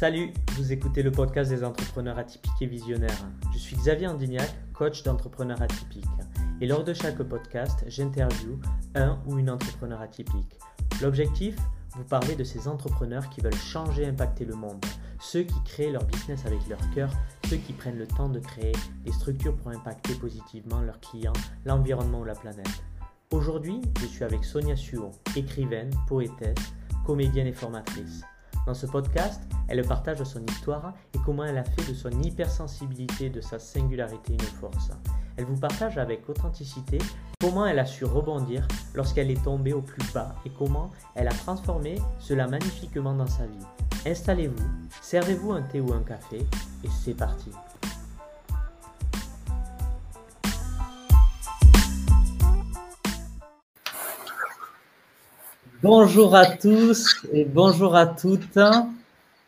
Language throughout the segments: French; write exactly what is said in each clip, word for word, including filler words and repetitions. Salut, vous écoutez le podcast des entrepreneurs atypiques et visionnaires. Je suis Xavier Andignac, coach d'entrepreneurs atypiques. Et lors de chaque podcast, j'interviewe un ou une entrepreneur atypique. L'objectif, vous parler de ces entrepreneurs qui veulent changer et impacter le monde. Ceux qui créent leur business avec leur cœur, ceux qui prennent le temps de créer des structures pour impacter positivement leurs clients, l'environnement ou la planète. Aujourd'hui, je suis avec Sonia Suo, écrivaine, poétesse, comédienne et formatrice. Dans ce podcast, elle partage son histoire et comment elle a fait de son hypersensibilité et de sa singularité une force. Elle vous partage avec authenticité comment elle a su rebondir lorsqu'elle est tombée au plus bas et comment elle a transformé cela magnifiquement dans sa vie. Installez-vous, servez-vous un thé ou un café et c'est parti. Bonjour à tous et bonjour à toutes.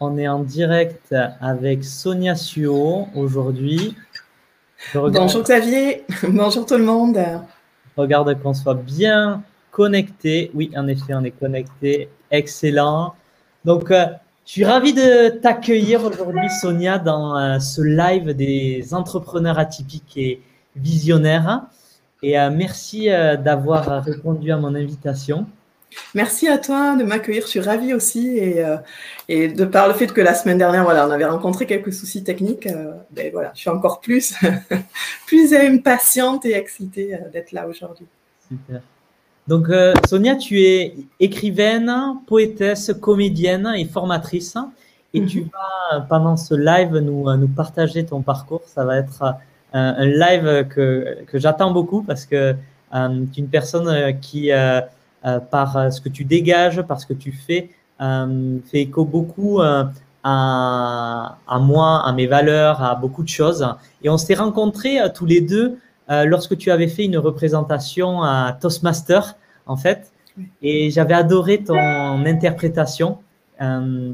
On est en direct avec Sonia Suo aujourd'hui. Regarde... Bonjour Xavier, bonjour tout le monde. Regarde qu'on soit bien connecté. Oui, en effet, on est connecté. Excellent. Donc, euh, je suis ravi de t'accueillir aujourd'hui, Sonia, dans euh, ce live des entrepreneurs atypiques et visionnaires. Et euh, merci euh, d'avoir répondu à mon invitation. Merci à toi de m'accueillir, je suis ravie aussi et, euh, et de par le fait que la semaine dernière, voilà, on avait rencontré quelques soucis techniques, euh, ben voilà, je suis encore plus, plus impatiente et excitée d'être là aujourd'hui. Super. Donc euh, Sonia, tu es écrivaine, poétesse, comédienne et formatrice et mm-hmm. tu vas pendant ce live nous, nous partager ton parcours, ça va être euh, un live que, que j'attends beaucoup parce que euh, tu es une personne qui... Euh, Euh, par euh, ce que tu dégages, par ce que tu fais, euh, fait écho beaucoup euh, à, à moi, à mes valeurs, à beaucoup de choses. Et on s'est rencontrés euh, tous les deux euh, lorsque tu avais fait une représentation à Toastmaster, en fait. Et j'avais adoré ton interprétation. Euh,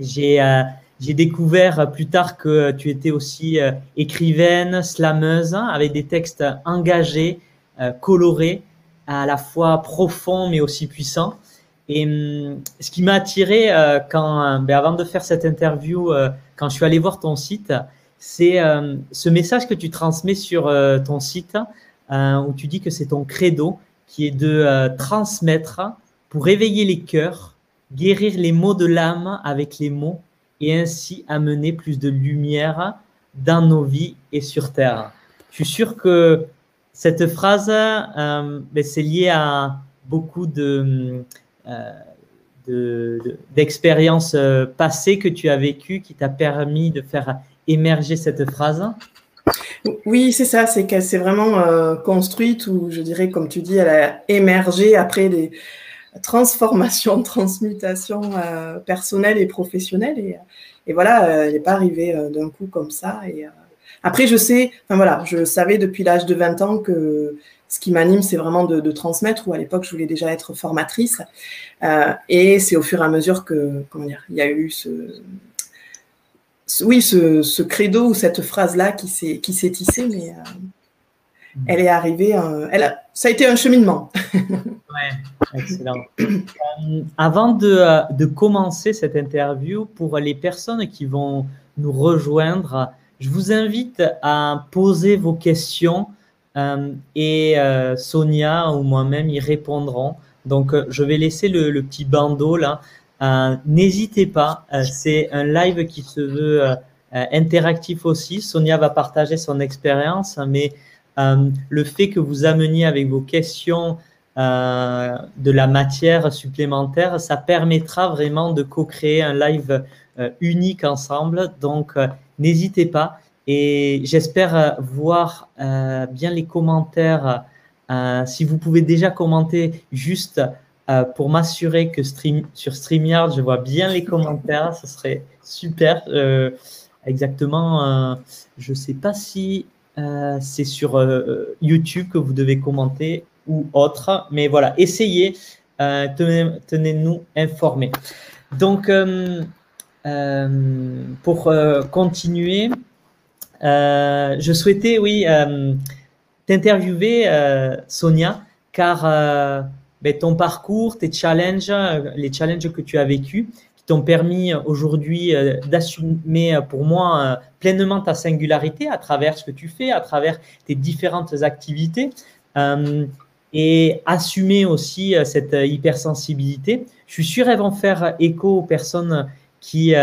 j'ai, euh, j'ai découvert plus tard que tu étais aussi euh, écrivaine, slameuse, avec des textes engagés, euh, colorés, à la fois profond mais aussi puissant. Et ce qui m'a attiré euh, quand, ben avant de faire cette interview, euh, quand je suis allé voir ton site, c'est euh, ce message que tu transmets sur euh, ton site euh, où tu dis que c'est ton credo qui est de euh, transmettre pour éveiller les cœurs, guérir les maux de l'âme avec les mots et ainsi amener plus de lumière dans nos vies et sur Terre. Je suis sûr que cette phrase, euh, ben, c'est lié à beaucoup de, euh, de, de, d'expériences euh, passées que tu as vécues qui t'a permis de faire émerger cette phrase. Oui, c'est ça, c'est qu'elle s'est vraiment euh, construite ou je dirais, comme tu dis, elle a émergé après des transformations, transmutations euh, personnelles et professionnelles. Et, et voilà, euh, elle n'est pas arrivée euh, d'un coup comme ça et... Euh, Après, je sais, enfin voilà, je savais depuis l'âge de vingt ans que ce qui m'anime, c'est vraiment de, de transmettre, ou à l'époque, je voulais déjà être formatrice. Euh, et c'est au fur et à mesure que, comment dire, il y a eu ce, ce oui, ce, ce credo ou cette phrase-là qui s'est, qui s'est tissée, mais euh, mmh. elle est arrivée, euh, elle a, ça a été un cheminement. Ouais, excellent. euh, avant de, de commencer cette interview, pour les personnes qui vont nous rejoindre, je vous invite à poser vos questions euh, et euh, Sonia ou moi-même y répondrons. Donc, euh, je vais laisser le, le petit bandeau là. Euh, n'hésitez pas, euh, c'est un live qui se veut euh, euh, interactif aussi. Sonia va partager son expérience, mais euh, le fait que vous ameniez avec vos questions euh, de la matière supplémentaire, ça permettra vraiment de co-créer un live euh, unique ensemble. Donc, euh, n'hésitez pas et j'espère voir euh, bien les commentaires. Euh, si vous pouvez déjà commenter juste euh, pour m'assurer que stream, sur StreamYard, je vois bien les commentaires, ce serait super. Euh, exactement, euh, je ne sais pas si euh, c'est sur euh, YouTube que vous devez commenter ou autre, mais voilà, essayez, euh, tenez, tenez-nous informés. Donc, euh, Euh, pour euh, continuer, euh, je souhaitais, oui, euh, t'interviewer, euh, Sonia, car euh, ben, ton parcours, tes challenges, les challenges que tu as vécu, qui qui ont permis aujourd'hui d'assumer pour moi pleinement ta singularité à travers ce que tu fais, à travers tes différentes activités, et assumer aussi cette hypersensibilité. Je suis sûr qu'elles vont faire écho aux personnes qui,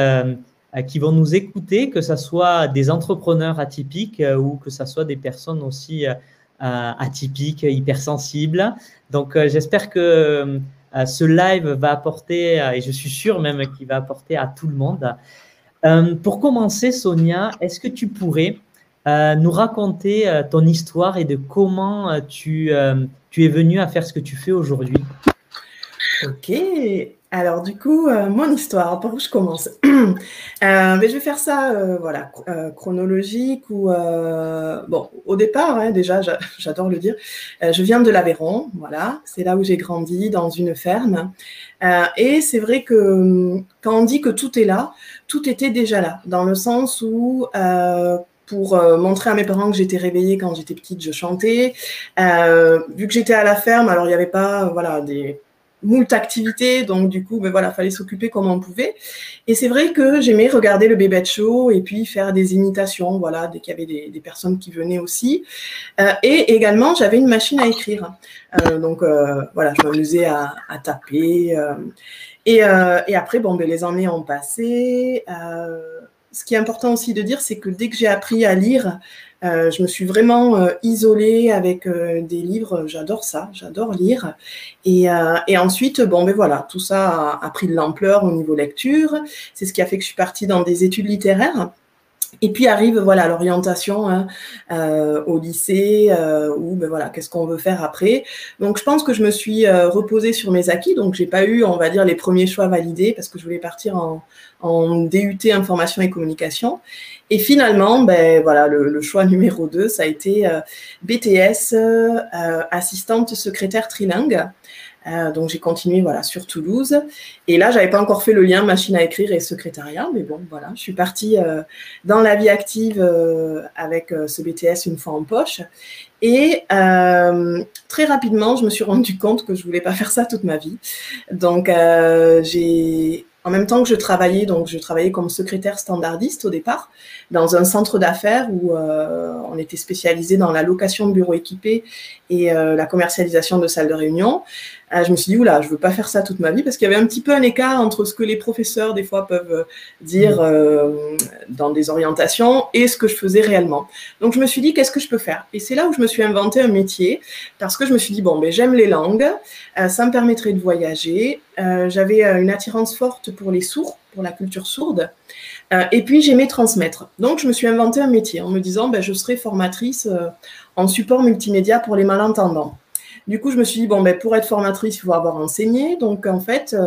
qui vont nous écouter, que ce soit des entrepreneurs atypiques ou que ce soit des personnes aussi atypiques, hypersensibles. Donc, j'espère que Euh, ce live va apporter, euh, et je suis sûr même qu'il va apporter à tout le monde. Euh, pour commencer, Sonia, est-ce que tu pourrais euh, nous raconter euh, ton histoire et de comment euh, tu, euh, tu es venue à faire ce que tu fais aujourd'hui? Ok, alors du coup, euh, mon histoire, par où je commence? euh, mais je vais faire ça euh, voilà, euh, chronologique ou... Euh, bon, au départ, hein, déjà, j'adore le dire, euh, je viens de l'Aveyron, voilà, c'est là où j'ai grandi, dans une ferme. Euh, et c'est vrai que quand on dit que tout est là, tout était déjà là, dans le sens où... Euh, pour euh, montrer à mes parents que j'étais réveillée quand j'étais petite, je chantais. Euh, vu que j'étais à la ferme, alors il n'y avait pas voilà, des... moult activités, donc du coup, ben voilà, fallait s'occuper comme on pouvait. Et c'est vrai que j'aimais regarder le Bébé de Show et puis faire des imitations, voilà, dès qu'il y avait des, des personnes qui venaient aussi. Euh, et également, j'avais une machine à écrire. Euh, donc euh, voilà, je m'amusais à, à taper. Euh, et, euh, et après, bon, ben, les années ont passé. Euh, ce qui est important aussi de dire, c'est que dès que j'ai appris à lire, Euh, je me suis vraiment euh, isolée avec euh, des livres, j'adore ça, j'adore lire. Et, euh, et ensuite, bon, ben voilà, tout ça a, a pris de l'ampleur au niveau lecture. C'est ce qui a fait que je suis partie dans des études littéraires. Et puis arrive voilà l'orientation hein, euh, au lycée euh, où ben voilà qu'est-ce qu'on veut faire après. Donc je pense que je me suis euh, reposée sur mes acquis, donc j'ai pas eu on va dire les premiers choix validés parce que je voulais partir en, en D U T Information et Communication. Et finalement ben voilà le, le choix numéro deux ça a été euh, B T S euh, Assistante Secrétaire Trilingue. Euh, donc j'ai continué voilà sur Toulouse et là j'avais pas encore fait le lien machine à écrire et secrétariat mais bon voilà je suis partie euh, dans la vie active euh, avec euh, ce B T S une fois en poche et euh, très rapidement je me suis rendu compte que je voulais pas faire ça toute ma vie donc euh, j'ai en même temps que je travaillais, donc je travaillais comme secrétaire standardiste au départ, dans un centre d'affaires où euh, on était spécialisé dans la location de bureaux équipés et euh, la commercialisation de salles de réunion. Euh, je me suis dit, oula, je ne veux pas faire ça toute ma vie parce qu'il y avait un petit peu un écart entre ce que les professeurs, des fois, peuvent dire euh, dans des orientations et ce que je faisais réellement. Donc, je me suis dit, qu'est-ce que je peux faire? Et c'est là où je me suis inventé un métier parce que je me suis dit, bon, ben, j'aime les langues, euh, ça me permettrait de voyager. Euh, j'avais une attirance forte pour les sourds, pour la culture sourde. Euh, et puis, j'aimais transmettre. Donc, je me suis inventé un métier en me disant, ben, je serai formatrice euh, en support multimédia pour les malentendants. Du coup, je me suis dit, bon, ben, pour être formatrice, il faut avoir enseigné. Donc, en fait, euh,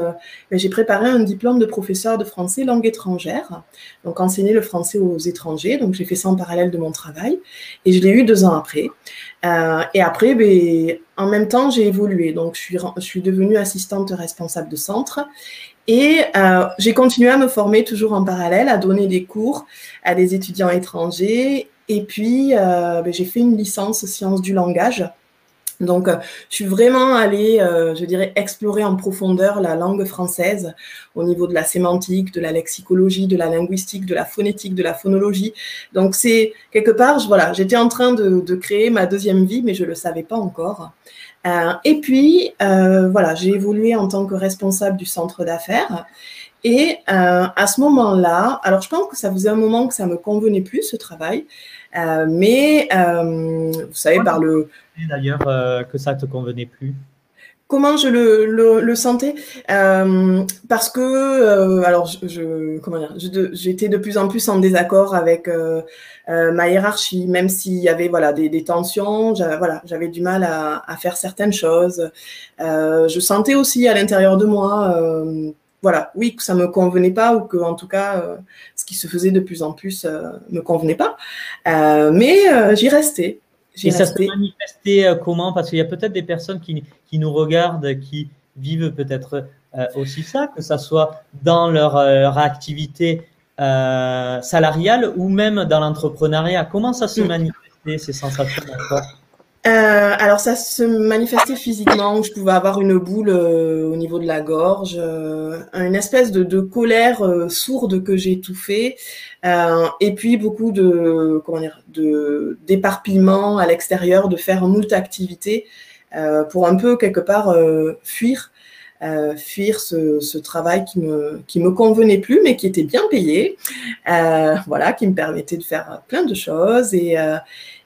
ben, j'ai préparé un diplôme de professeur de français langue étrangère. Donc, enseigner le français aux étrangers. Donc, j'ai fait ça en parallèle de mon travail. Et je l'ai eu deux ans après. Euh, et après, ben, en même temps, j'ai évolué. Donc, je suis, je suis devenue assistante responsable de centre. Et euh, j'ai continué à me former toujours en parallèle, à donner des cours à des étudiants étrangers. Et puis, euh, ben, j'ai fait une licence sciences du langage. Donc, je suis vraiment allée, euh, je dirais, explorer en profondeur la langue française au niveau de la sémantique, de la lexicologie, de la linguistique, de la phonétique, de la phonologie. Donc, c'est quelque part, je, voilà, j'étais en train de, de créer ma deuxième vie, mais je ne le savais pas encore. Euh, et puis, euh, voilà, j'ai évolué en tant que responsable du centre d'affaires. Et euh, à ce moment-là, alors je pense que ça faisait un moment que ça me convenait plus, ce travail, euh, mais euh, vous savez, par le... D'ailleurs, euh, que ça te convenait plus. Comment je le, le, le sentais euh, parce que, euh, alors, je, je, comment dire, j'étais de plus en plus en désaccord avec euh, euh, ma hiérarchie, même s'il y avait voilà, des, des tensions, j'avais voilà, du mal à, à faire certaines choses. Euh, je sentais aussi à l'intérieur de moi... Euh, Voilà, oui, que ça me convenait pas ou que, en tout cas, euh, ce qui se faisait de plus en plus euh, me convenait pas. Euh, mais euh, j'y restais. Et resté. Ça se manifestait euh, comment? Parce qu'il y a peut-être des personnes qui, qui nous regardent, qui vivent peut-être euh, aussi ça, que ça soit dans leur, euh, leur activité euh, salariale ou même dans l'entrepreneuriat. Comment ça se manifestait, ces sensations? Euh, alors, ça se manifestait physiquement, où je pouvais avoir une boule euh, au niveau de la gorge, euh, une espèce de, de colère euh, sourde que j'étouffais, euh, et puis beaucoup de, comment dire, de d'éparpillement à l'extérieur, de faire moult activités euh, pour un peu, quelque part, euh, fuir, euh, fuir ce, ce travail qui me, qui me convenait plus, mais qui était bien payé, euh, voilà, qui me permettait de faire plein de choses, et euh,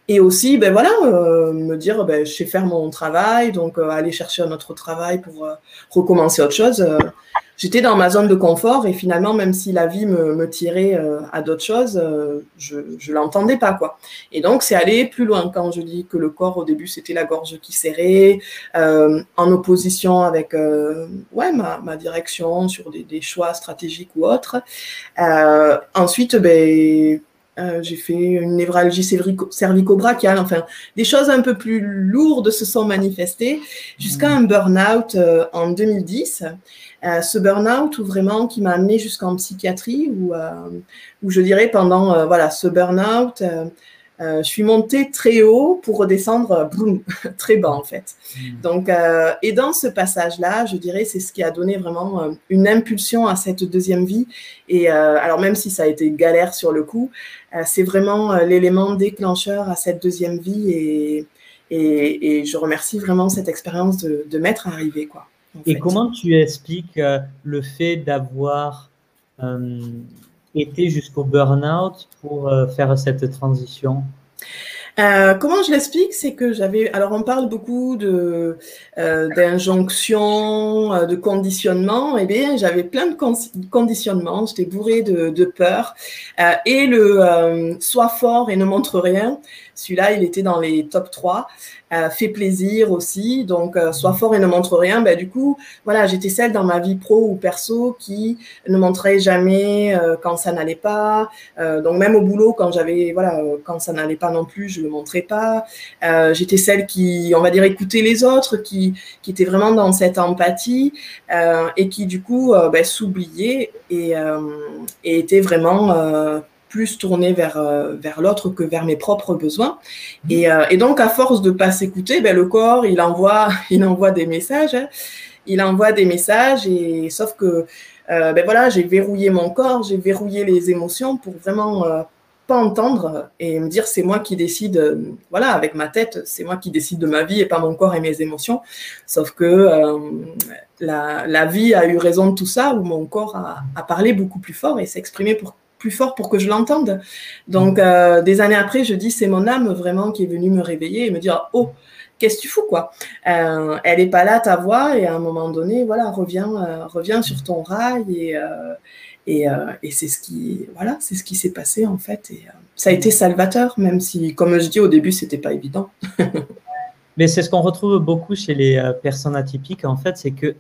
Et aussi, ben voilà, euh, me dire, ben, je sais faire mon travail, donc euh, aller chercher un autre travail pour euh, recommencer autre chose. Euh, j'étais dans ma zone de confort et finalement, même si la vie me, me tirait euh, à d'autres choses, euh, je ne l'entendais pas, quoi. Et donc, c'est aller plus loin. Quand je dis que le corps, au début, c'était la gorge qui serrait, euh, en opposition avec euh, ouais, ma, ma direction sur des, des choix stratégiques ou autres. Euh, ensuite, ben... Euh, j'ai fait une névralgie cervico-brachiale, enfin, des choses un peu plus lourdes se sont manifestées jusqu'à un burn-out euh, en deux mille dix. Euh, ce burn-out où vraiment qui m'a amenée jusqu'en psychiatrie, où, euh, où je dirais pendant euh, voilà, ce burn-out, euh, euh, je suis montée très haut pour redescendre euh, boum, très bas en fait. Donc, euh, et dans ce passage-là, je dirais c'est ce qui a donné vraiment euh, une impulsion à cette deuxième vie. Et euh, alors même si ça a été galère sur le coup, c'est vraiment l'élément déclencheur à cette deuxième vie et, et, et je remercie vraiment cette expérience de, de m'être arrivée, quoi. Et fait. Comment tu expliques le fait d'avoir euh, été jusqu'au burn-out pour euh, faire cette transition ? Euh, comment je l'explique, c'est que j'avais, alors on parle beaucoup de euh, d'injonctions, de conditionnement. Eh bien, j'avais plein de con conditionnements. J'étais bourrée de, de peur euh, et le euh, sois fort et ne montre rien. Celui-là, il était dans les top trois. Euh, fait plaisir aussi, donc euh, sois fort et ne montre rien. Ben, du coup, voilà, j'étais celle dans ma vie pro ou perso qui ne montrait jamais euh, quand ça n'allait pas. Euh, donc même au boulot, quand j'avais, voilà, euh, quand ça n'allait pas non plus, je le montrais pas. Euh, j'étais celle qui, on va dire, écoutait les autres, qui, qui était vraiment dans cette empathie euh, et qui du coup euh, ben, s'oubliait et, euh, et était vraiment euh, plus tournée vers, vers l'autre que vers mes propres besoins. Et, euh, et donc, à force de ne pas s'écouter, ben, le corps, il envoie, il envoie des messages. Hein. Il envoie des messages, et, sauf que euh, ben, voilà, j'ai verrouillé mon corps, j'ai verrouillé les émotions pour vraiment euh, pas entendre et me dire c'est moi qui décide, euh, voilà, avec ma tête, c'est moi qui décide de ma vie et pas mon corps et mes émotions. Sauf que euh, la, la vie a eu raison de tout ça, où mon corps a, a parlé beaucoup plus fort et s'est exprimé pour plus fort pour que je l'entende. Donc, euh, des années après, je dis, c'est mon âme vraiment qui est venue me réveiller et me dire, oh, qu'est-ce que tu fous, quoi? Euh, elle n'est pas là, ta voix, et à un moment donné, voilà, reviens, euh, reviens sur ton rail, et, euh, et, euh, et c'est ce qui, voilà, c'est ce qui s'est passé, en fait, et euh, ça a été salvateur, même si, comme je dis, au début, c'était pas évident. Mais c'est ce qu'on retrouve beaucoup chez les euh, personnes atypiques, en fait, c'est que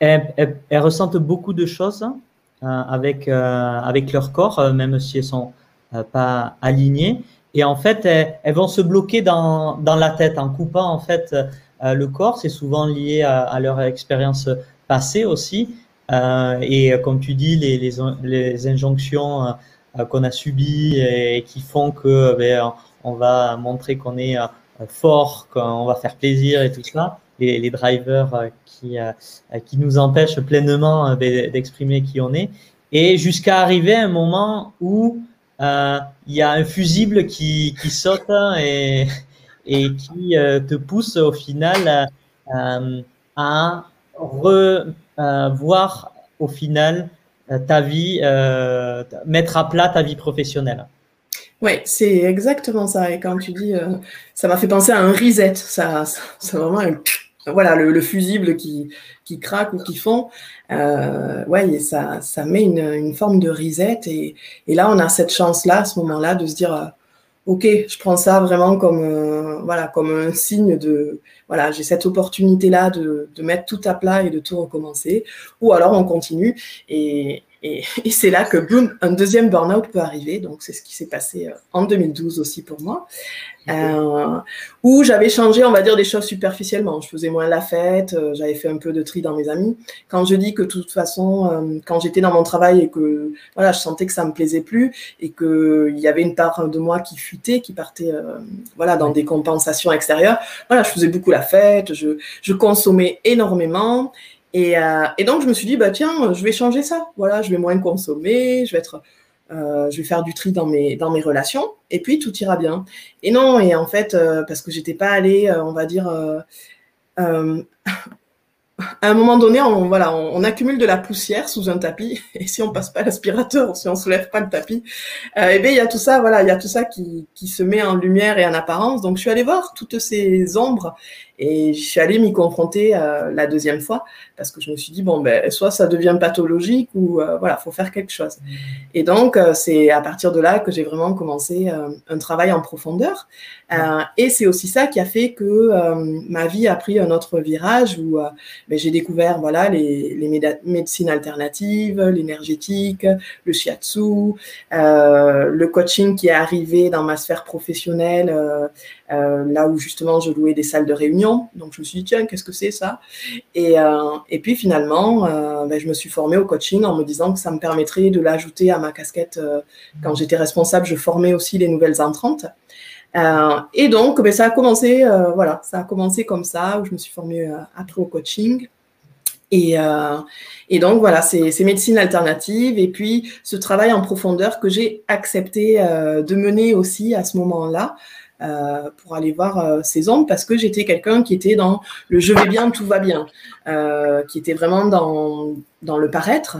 elles, elles, elles ressentent beaucoup de choses, hein, Euh, avec, euh, avec leur corps, euh, même si elles ne sont euh, pas alignées. Et en fait, elles, elles vont se bloquer dans, dans la tête en coupant en fait, euh, le corps. C'est souvent lié à, à leur expérience passée aussi. Euh, et comme tu dis, les, les, les injonctions euh, qu'on a subies et, et qui font que ben, on va montrer qu'on est euh, fort, qu'on va faire plaisir et tout ça. Les, les drivers qui, qui nous empêchent pleinement d'exprimer qui on est, et jusqu'à arriver à un moment où euh, il y a un fusible qui, qui saute et, et qui euh, te pousse au final euh, à revoir euh, au final ta vie, euh, mettre à plat ta vie professionnelle. Oui, c'est exactement ça. Et quand tu dis, euh, ça m'a fait penser à un reset, ça, ça, ça vraiment un... Voilà, le, le fusible qui, qui craque ou qui fond, euh, ouais, ça, ça met une, une forme de reset. Et, et là, on a cette chance-là, à ce moment-là, de se dire, euh, OK, je prends ça vraiment comme, euh, voilà, comme un signe de, voilà, j'ai cette opportunité-là de, de mettre tout à plat et de tout recommencer. Ou alors, on continue. Et, Et, et c'est là que, boum, un deuxième burn-out peut arriver. Donc, c'est ce qui s'est passé en deux mille douze aussi pour moi. Euh, où j'avais changé, on va dire, des choses superficiellement. Je faisais moins la fête, j'avais fait un peu de tri dans mes amis. Quand je dis que, de toute façon, quand j'étais dans mon travail et que voilà, je sentais que ça me plaisait plus et qu'il y avait une part de moi qui fuitait, qui partait euh, voilà, dans des compensations extérieures, voilà, je faisais beaucoup la fête, je, je consommais énormément. Et, euh, et donc, je me suis dit, bah, tiens, je vais changer ça. Voilà, je vais moins consommer, je vais, être, euh, je vais faire du tri dans mes, dans mes relations et puis tout ira bien. Et non, et en fait, euh, parce que je n'étais pas allée, euh, on va dire, euh, euh, à un moment donné, on, voilà, on, on accumule de la poussière sous un tapis et si on ne passe pas l'aspirateur, si on ne soulève pas le tapis, euh, et bien, il y a tout ça, voilà, il y a tout ça qui, qui se met en lumière et en apparence. Donc, je suis allée voir toutes ces ombres. Et je suis allée m'y confronter euh, la deuxième fois parce que je me suis dit, bon, ben, soit ça devient pathologique ou euh, voilà, il faut faire quelque chose. Et donc, euh, c'est à partir de là que j'ai vraiment commencé euh, un travail en profondeur. Euh, et c'est aussi ça qui a fait que euh, ma vie a pris un autre virage où euh, ben, j'ai découvert voilà, les, les méda- médecines alternatives, l'énergétique, le shiatsu, euh, le coaching qui est arrivé dans ma sphère professionnelle, euh, euh, là où justement je louais des salles de réunion. Donc, je me suis dit, tiens, qu'est-ce que c'est ça? Et, euh, et puis, finalement, euh, ben, je me suis formée au coaching en me disant que ça me permettrait de l'ajouter à ma casquette. Euh, quand j'étais responsable, je formais aussi les nouvelles entrantes. Euh, et donc, ben, ça a commencé, euh, voilà, ça a commencé comme ça, où je me suis formée euh, après au coaching. Et, euh, et donc, voilà, c'est ces médecines alternatives et puis ce travail en profondeur que j'ai accepté euh, de mener aussi à ce moment-là. Euh, pour aller voir euh, ces ombres parce que j'étais quelqu'un qui était dans le « je vais bien, tout va bien euh, », qui était vraiment dans, dans le paraître.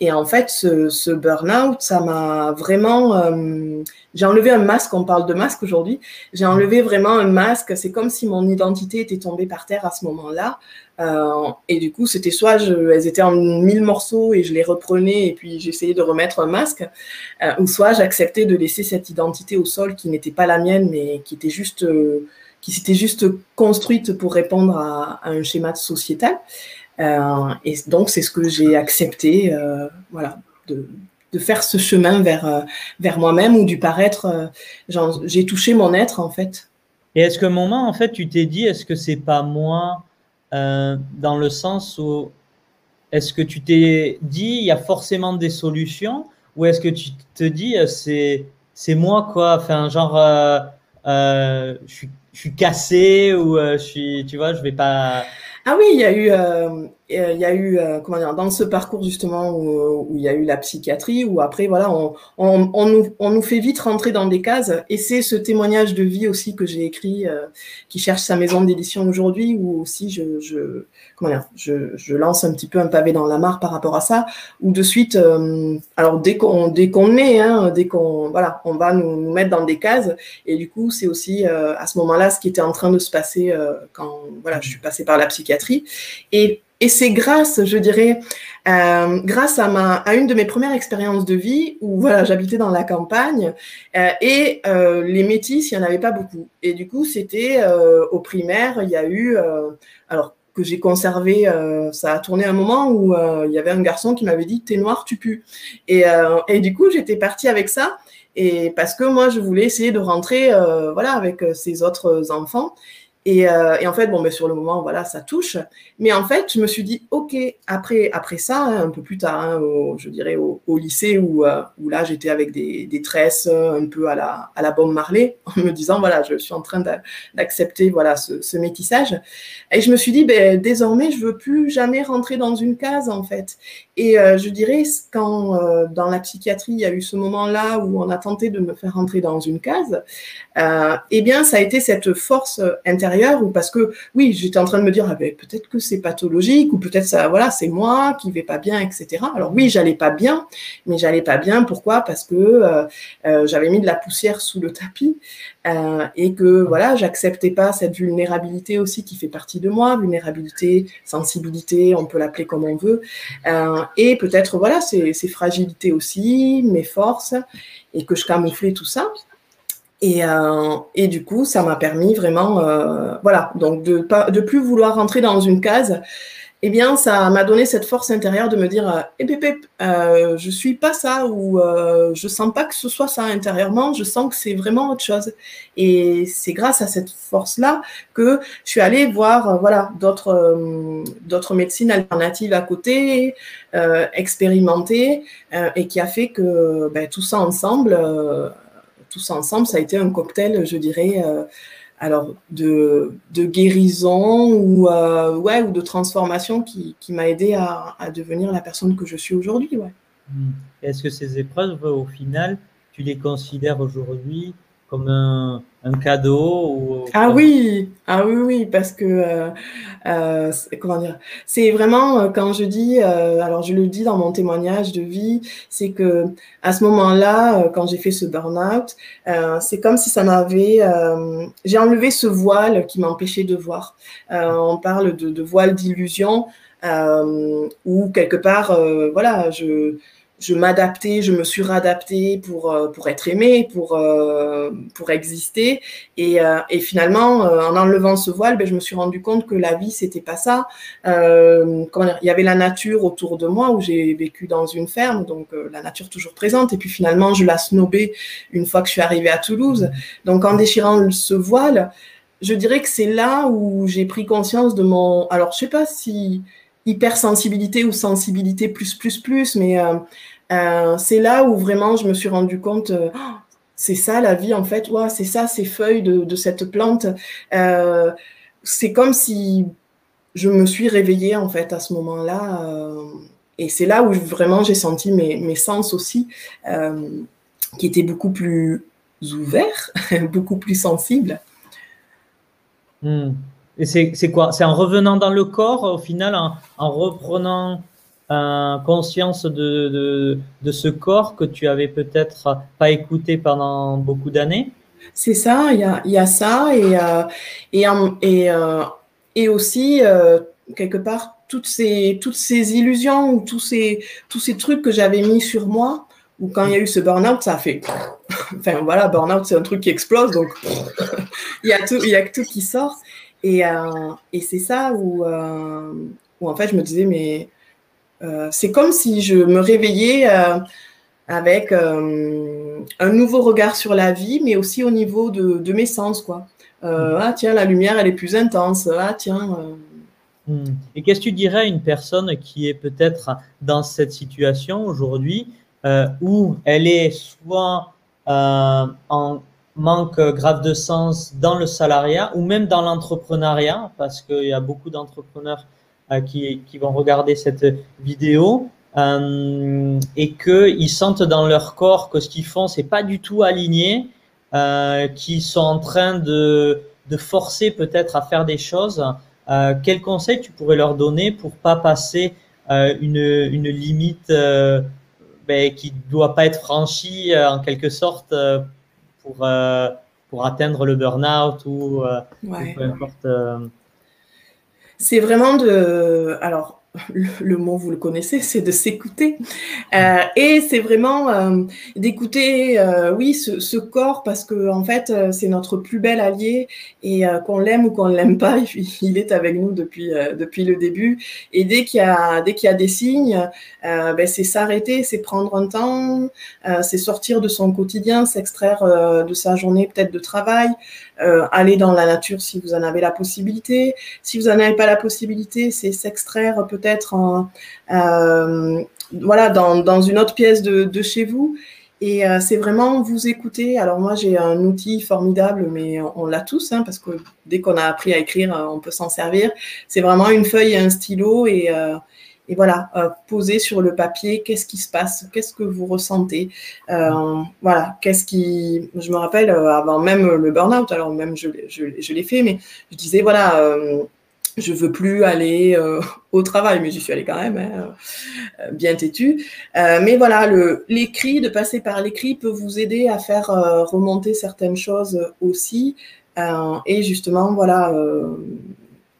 Et en fait, ce, ce burn-out, ça m'a vraiment… Euh, j'ai enlevé un masque, on parle de masque aujourd'hui, j'ai enlevé vraiment un masque, c'est comme si mon identité était tombée par terre à ce moment-là. Euh, et du coup, c'était soit je, elles étaient en mille morceaux et je les reprenais et puis j'essayais de remettre un masque, euh, ou soit j'acceptais de laisser cette identité au sol qui n'était pas la mienne, mais qui était juste, euh, qui s'était juste construite pour répondre à, à un schéma sociétal. Euh, et donc, c'est ce que j'ai accepté, euh, voilà, de, de faire ce chemin vers, vers moi-même ou du paraître. Euh, genre, j'ai touché mon être, en fait. Et est-ce qu'à un moment, en fait, tu t'es dit, est-ce que c'est pas moi ? Euh, dans le sens où est-ce que tu t'es dit il y a forcément des solutions ou est-ce que tu te dis c'est, c'est moi quoi, enfin genre euh, euh, je, suis, je suis cassé ou euh, je suis, tu vois je vais pas… Ah oui, il y a eu, euh, il y a eu euh, comment dire, dans ce parcours justement où, où il y a eu la psychiatrie, où après, voilà, on, on, on, nous, on nous fait vite rentrer dans des cases. Et c'est ce témoignage de vie aussi que j'ai écrit, euh, qui cherche sa maison d'édition aujourd'hui, où aussi je, je, comment dire, je, je lance un petit peu un pavé dans la mare par rapport à ça, où de suite, euh, alors dès qu'on dès qu'on est, hein, dès qu'on voilà, on va nous, nous mettre dans des cases. Et du coup, c'est aussi euh, à ce moment-là ce qui était en train de se passer euh, quand voilà, je suis passée par la psychiatrie. Et, et c'est grâce, je dirais, euh, grâce à, ma, à une de mes premières expériences de vie où voilà, j'habitais dans la campagne euh, et euh, les métis, il n'y en avait pas beaucoup. Et du coup, c'était euh, au primaire, il y a eu… Euh, alors que j'ai conservé, euh, ça a tourné un moment où euh, il y avait un garçon qui m'avait dit « t'es noir, tu pues ». Et, euh, et du coup, j'étais partie avec ça et parce que moi, je voulais essayer de rentrer euh, voilà, avec ces autres enfants. Et, euh, et en fait, bon, ben sur le moment, voilà, ça touche. Mais en fait, je me suis dit, ok, après, après ça, hein, un peu plus tard, hein, au, je dirais au, au lycée où, euh, où là, j'étais avec des, des tresses un peu à la, à la Bob Marley, en me disant, voilà, je suis en train d'accepter, voilà, ce, ce métissage. Et je me suis dit, ben, désormais, je veux plus jamais rentrer dans une case, en fait. Et euh, je dirais, quand euh, dans la psychiatrie, il y a eu ce moment-là où on a tenté de me faire rentrer dans une case, euh, eh bien, ça a été cette force intérieure, ou parce que, oui, j'étais en train de me dire, ah, ben, peut-être que c'est pathologique, ou peut-être ça, voilà, c'est moi qui vais pas bien, et cetera. Alors oui, j'allais pas bien, mais j'allais pas bien, pourquoi? Parce que euh, euh, j'avais mis de la poussière sous le tapis, euh, et que, voilà, j'acceptais pas cette vulnérabilité aussi qui fait partie de moi, vulnérabilité, sensibilité, on peut l'appeler comme on veut, euh, et peut-être, voilà, ces, ces fragilités aussi, mes forces, et que je camouflais tout ça. Et, euh, et du coup, ça m'a permis vraiment, euh, voilà, donc de ne plus vouloir rentrer dans une case eh bien, ça m'a donné cette force intérieure de me dire « Eh, pépé, euh, je suis pas ça » ou euh, « Je sens pas que ce soit ça intérieurement, je sens que c'est vraiment autre chose. » Et c'est grâce à cette force-là que je suis allée voir euh, voilà, d'autres euh, d'autres médecines alternatives à côté, euh, expérimentées, euh, et qui a fait que ben, tout ça ensemble, euh, tout ça ensemble, ça a été un cocktail, je dirais, euh, alors de, de guérison ou, euh, ouais, ou de transformation qui, qui m'a aidée à, à devenir la personne que je suis aujourd'hui. Ouais. Est-ce que ces épreuves, au final, tu les considères aujourd'hui comme un, un cadeau ou... Ah oui, ah oui, oui, parce que, euh, euh, comment dire, c'est vraiment, quand je dis, euh, alors je le dis dans mon témoignage de vie, c'est que à ce moment-là, quand j'ai fait ce burn-out, euh, c'est comme si ça m'avait, euh, j'ai enlevé ce voile qui m'empêchait de voir. Euh, on parle de, de voile d'illusion, euh, où quelque part, euh, voilà, je... je m'adaptais, je me suis réadaptée pour, pour être aimée, pour, pour exister. Et, et finalement, en enlevant ce voile, ben, je me suis rendu compte que la vie, c'était pas ça. Euh, comment dire, il y avait la nature autour de moi, où j'ai vécu dans une ferme, donc euh, la nature toujours présente. Et puis finalement, je la snobais une fois que je suis arrivée à Toulouse. Donc en déchirant ce voile, je dirais que c'est là où j'ai pris conscience de mon... Alors, je sais pas si... hypersensibilité ou sensibilité plus, plus, plus, mais euh, euh, c'est là où vraiment je me suis rendu compte, euh, oh, c'est ça la vie en fait, wow, c'est ça ces feuilles de, de cette plante. Euh, c'est comme si je me suis réveillée en fait à ce moment-là, euh, et c'est là où vraiment j'ai senti mes, mes sens aussi, euh, qui étaient beaucoup plus ouverts, beaucoup plus sensibles. Mm. Et c'est quoi? C'est en revenant dans le corps, au final, en, en reprenant euh, conscience de, de, de ce corps que tu avais peut-être pas écouté pendant beaucoup d'années? C'est ça, il y a, y a ça. Et, euh, et, et, euh, et aussi, euh, quelque part, toutes ces, toutes ces illusions ou tous ces, tous ces trucs que j'avais mis sur moi, ou quand il y a eu ce burn-out, ça a fait... Enfin, voilà, burn-out, c'est un truc qui explose, donc il y a tout, il y a tout qui sort. Et, euh, et c'est ça où, euh, où, en fait, je me disais, mais euh, c'est comme si je me réveillais euh, avec euh, un nouveau regard sur la vie, mais aussi au niveau de, de mes sens, quoi. Euh, ah, tiens, la lumière, elle est plus intense. Ah, tiens. Euh... Et qu'est-ce que tu dirais à une personne qui est peut-être dans cette situation aujourd'hui, euh, où elle est soit euh, en... manque grave de sens dans le salariat ou même dans l'entrepreneuriat, parce qu'il y a beaucoup d'entrepreneurs euh, qui, qui vont regarder cette vidéo euh, et qu'ils sentent dans leur corps que ce qu'ils font, c'est pas du tout aligné, euh, qu'ils sont en train de, de forcer peut-être à faire des choses. Euh, quel conseil tu pourrais leur donner pour pas passer euh, une, une limite euh, ben, qui doit pas être franchie euh, en quelque sorte euh, Pour, euh, pour atteindre le burn-out ou, euh, ouais, ou peu importe. Euh... C'est vraiment de... Alors, le, le mot, vous le connaissez, c'est de s'écouter. Euh, et c'est vraiment euh, d'écouter, euh, oui, ce, ce corps, parce que en fait, c'est notre plus bel allié. Et euh, qu'on l'aime ou qu'on ne l'aime pas, il, il est avec nous depuis, euh, depuis le début. Et dès qu'il y a, dès qu'il y a des signes, euh, ben, c'est s'arrêter, c'est prendre un temps, euh, c'est sortir de son quotidien, s'extraire euh, de sa journée peut-être de travail, euh, aller dans la nature si vous en avez la possibilité. Si vous n'en avez pas la possibilité, c'est s'extraire peut-être en, euh, voilà, dans, dans une autre pièce de, de chez vous. Et euh, c'est vraiment vous écouter. Alors moi, j'ai un outil formidable, mais on, on l'a tous, hein, parce que dès qu'on a appris à écrire, on peut s'en servir. C'est vraiment une feuille et un stylo et, euh, et voilà, euh, poser sur le papier qu'est-ce qui se passe, qu'est-ce que vous ressentez. Euh, voilà, qu'est-ce qui... Je me rappelle, avant même le burn-out, alors même je, je, je l'ai fait, mais je disais, voilà... Euh, je veux plus aller euh, au travail, mais j'y suis allée quand même, hein, euh, bien têtue. Euh, mais voilà, le, l'écrit, de passer par l'écrit peut vous aider à faire euh, remonter certaines choses aussi. Euh, et justement, voilà, euh,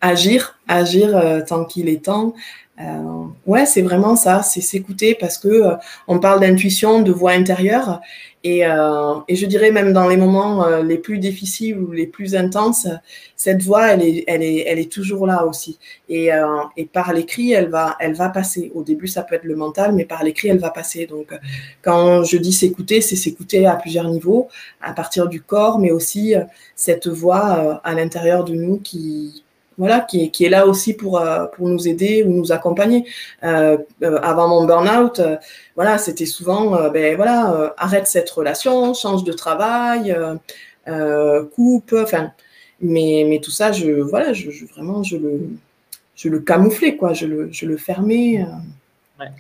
agir, agir euh, tant qu'il est temps. Euh, ouais, c'est vraiment ça, c'est s'écouter, parce que euh, on parle d'intuition, de voix intérieure, et, euh, et je dirais même dans les moments euh, les plus difficiles ou les plus intenses, cette voix, elle est, elle est, elle est toujours là aussi. Et, euh, et par l'écrit, elle va, elle va passer. Au début, ça peut être le mental, mais par l'écrit, elle va passer. Donc, quand je dis s'écouter, c'est s'écouter à plusieurs niveaux, à partir du corps, mais aussi euh, cette voix euh, à l'intérieur de nous qui Voilà, qui est, qui est là aussi pour, euh, pour nous aider ou nous accompagner. Euh, euh, avant mon burn-out, euh, voilà, c'était souvent, euh, ben voilà, euh, arrête cette relation, change de travail, euh, euh, coupe, enfin, mais, mais tout ça, je, voilà, je, je, vraiment, je le, je le camouflais, quoi, je le, je le fermais. Euh. Ouais,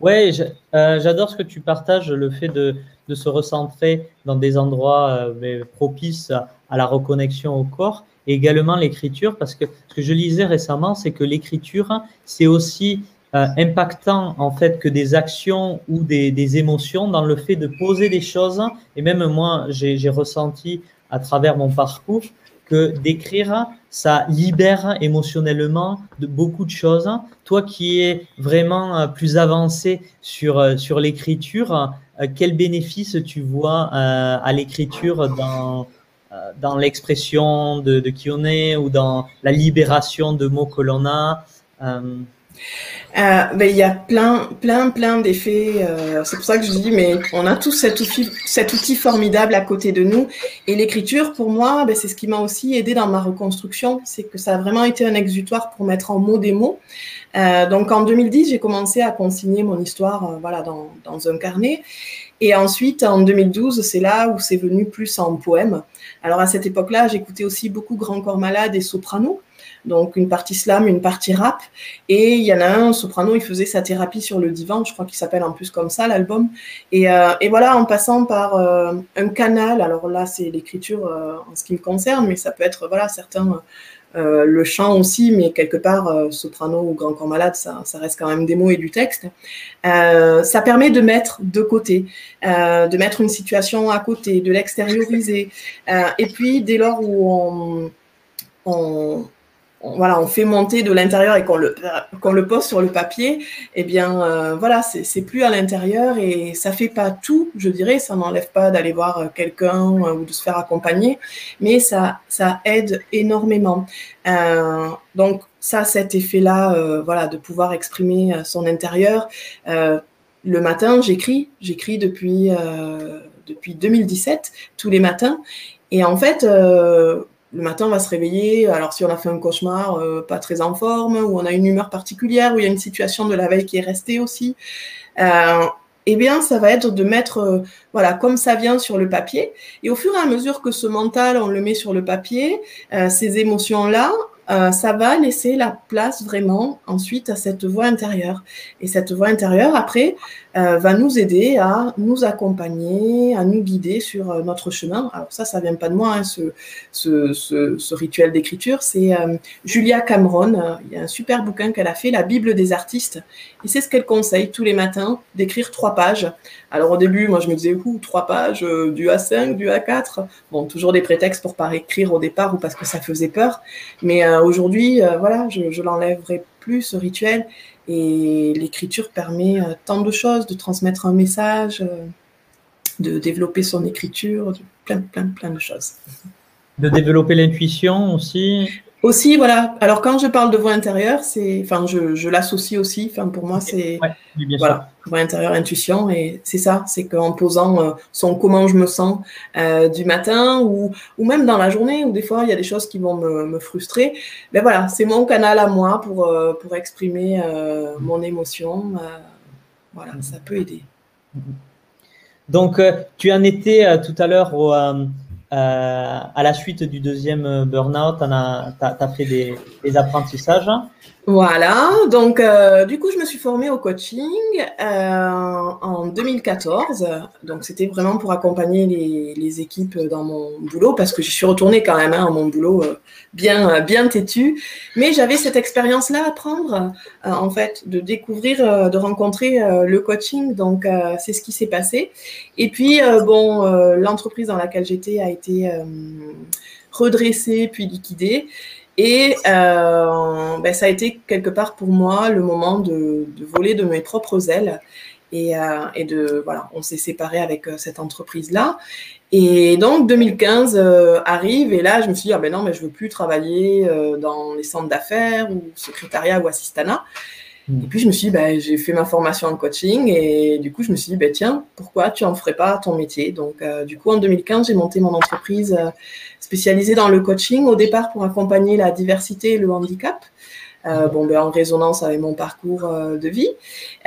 ouais, j'adore euh, ce que tu partages, le fait de, de se recentrer dans des endroits euh, propices à, à la reconnexion au corps. Et également l'écriture, parce que ce que je lisais récemment, c'est que l'écriture, c'est aussi euh, impactant en fait que des actions ou des, des émotions, dans le fait de poser des choses. Et même moi, j'ai ressenti à travers mon parcours que d'écrire, ça libère émotionnellement de beaucoup de choses. Toi qui es vraiment plus avancé sur, sur l'écriture, euh, quel bénéfice tu vois euh, à l'écriture dans... dans l'expression de, de qui on est, ou dans la libération de mots que l'on a? euh... Euh, ben, il y a plein, plein, plein d'effets. Euh, c'est pour ça que je dis, mais on a tous cet outil, cet outil formidable à côté de nous. Et l'écriture, pour moi, ben, c'est ce qui m'a aussi aidée dans ma reconstruction. C'est que ça a vraiment été un exutoire pour mettre en mots des mots. Euh, donc, en deux mille dix, j'ai commencé à consigner mon histoire euh, voilà, dans, dans un carnet. Et ensuite, en deux mille douze, c'est là où c'est venu plus en poème. Alors, à cette époque-là, j'écoutais aussi beaucoup Grand Corps Malade et Soprano. Donc, une partie slam, une partie rap. Et il y en a un, Soprano, il faisait sa thérapie sur le divan. Je crois qu'il s'appelle en plus comme ça, l'album. Et, euh, et voilà, en passant par euh, un canal. Alors là, c'est l'écriture euh, en ce qui me concerne, mais ça peut être, voilà, certains... Euh, le chant aussi, mais quelque part, euh, Soprano ou Grand Corps Malade, ça, ça reste quand même des mots et du texte. Euh, ça permet de mettre de côté, euh, de mettre une situation à côté, de l'extérioriser. Euh, et puis, dès lors où on, on, on, voilà, on fait monter de l'intérieur et qu'on le, qu'on le pose sur le papier, eh bien, euh, voilà, c'est plus à l'intérieur et ça fait pas tout, je dirais. Ça n'enlève pas d'aller voir quelqu'un ou de se faire accompagner, mais ça, ça aide énormément. Euh, donc, ça, cet effet-là, euh, voilà, de pouvoir exprimer son intérieur. Euh, le matin, j'écris, j'écris depuis, euh, depuis deux mille dix-sept, tous les matins. Et en fait, euh, le matin, on va se réveiller, alors si on a fait un cauchemar euh, pas très en forme, ou on a une humeur particulière, ou il y a une situation de la veille qui est restée aussi, euh, eh bien, ça va être de mettre, euh, voilà, comme ça vient sur le papier. Et au fur et à mesure que ce mental, on le met sur le papier, euh, ces émotions-là, euh, ça va laisser la place vraiment ensuite à cette voix intérieure. Et cette voix intérieure, après, euh, va nous aider à nous accompagner, à nous guider sur euh, notre chemin. Alors ça, ça vient pas de moi, hein, ce, ce, ce, ce rituel d'écriture. C'est euh, Julia Cameron. Il y a un super bouquin qu'elle a fait, La Bible des artistes. Et c'est ce qu'elle conseille tous les matins, d'écrire trois pages. Alors au début, moi, je me disais, ouh, trois pages, euh, du A cinq, du A quatre. Bon, toujours des prétextes pour pas écrire au départ ou parce que ça faisait peur. Mais euh, aujourd'hui, euh, voilà, je, je l'enlèverai plus, ce rituel, et l'écriture permet euh, tant de choses, de transmettre un message, euh, de développer son écriture, de, plein, plein, plein de choses. De développer l'intuition aussi. Aussi, voilà. Alors, quand je parle de voix intérieure, c'est, enfin, je, je l'associe aussi. Enfin, pour moi, c'est, ouais, voilà, voix intérieure, intuition, et c'est ça. C'est qu'en posant euh, son comment je me sens euh, du matin, ou ou même dans la journée, où des fois il y a des choses qui vont me, me frustrer. Ben voilà, c'est mon canal à moi pour euh, pour exprimer euh, mon émotion. Euh, voilà, ça peut aider. Donc, euh, tu en étais euh, tout à l'heure au. Euh... Euh, à la suite du deuxième burn-out, tu as, as fait des, des apprentissages. Voilà, donc euh, du coup, je me suis formée au coaching euh, en deux mille quatorze. Donc, c'était vraiment pour accompagner les, les équipes dans mon boulot, parce que je suis retournée quand même hein, à mon boulot euh, bien, bien têtu. Mais j'avais cette expérience-là à prendre, euh, en fait, de découvrir, euh, de rencontrer euh, le coaching. Donc, euh, c'est ce qui s'est passé. Et puis, euh, bon, euh, l'entreprise dans laquelle j'étais a été euh, redressée puis liquidée. Et euh, ben, ça a été quelque part pour moi le moment de, de voler de mes propres ailes. Et, euh, et de, voilà, on s'est séparés avec euh, cette entreprise-là. Et donc, deux mille quinze euh, arrive, et là, je me suis dit, ah ben non, mais je ne veux plus travailler euh, dans les centres d'affaires ou secrétariat ou assistana. Mmh. Et puis, je me suis dit, ben, j'ai fait ma formation en coaching, et du coup, je me suis dit, ben, tiens, pourquoi tu n'en ferais pas ton métier? Donc, euh, du coup, en deux mille quinze, j'ai monté mon entreprise euh, spécialisée dans le coaching, au départ pour accompagner la diversité et le handicap. Euh, bon, ben, en résonance avec mon parcours euh, de vie.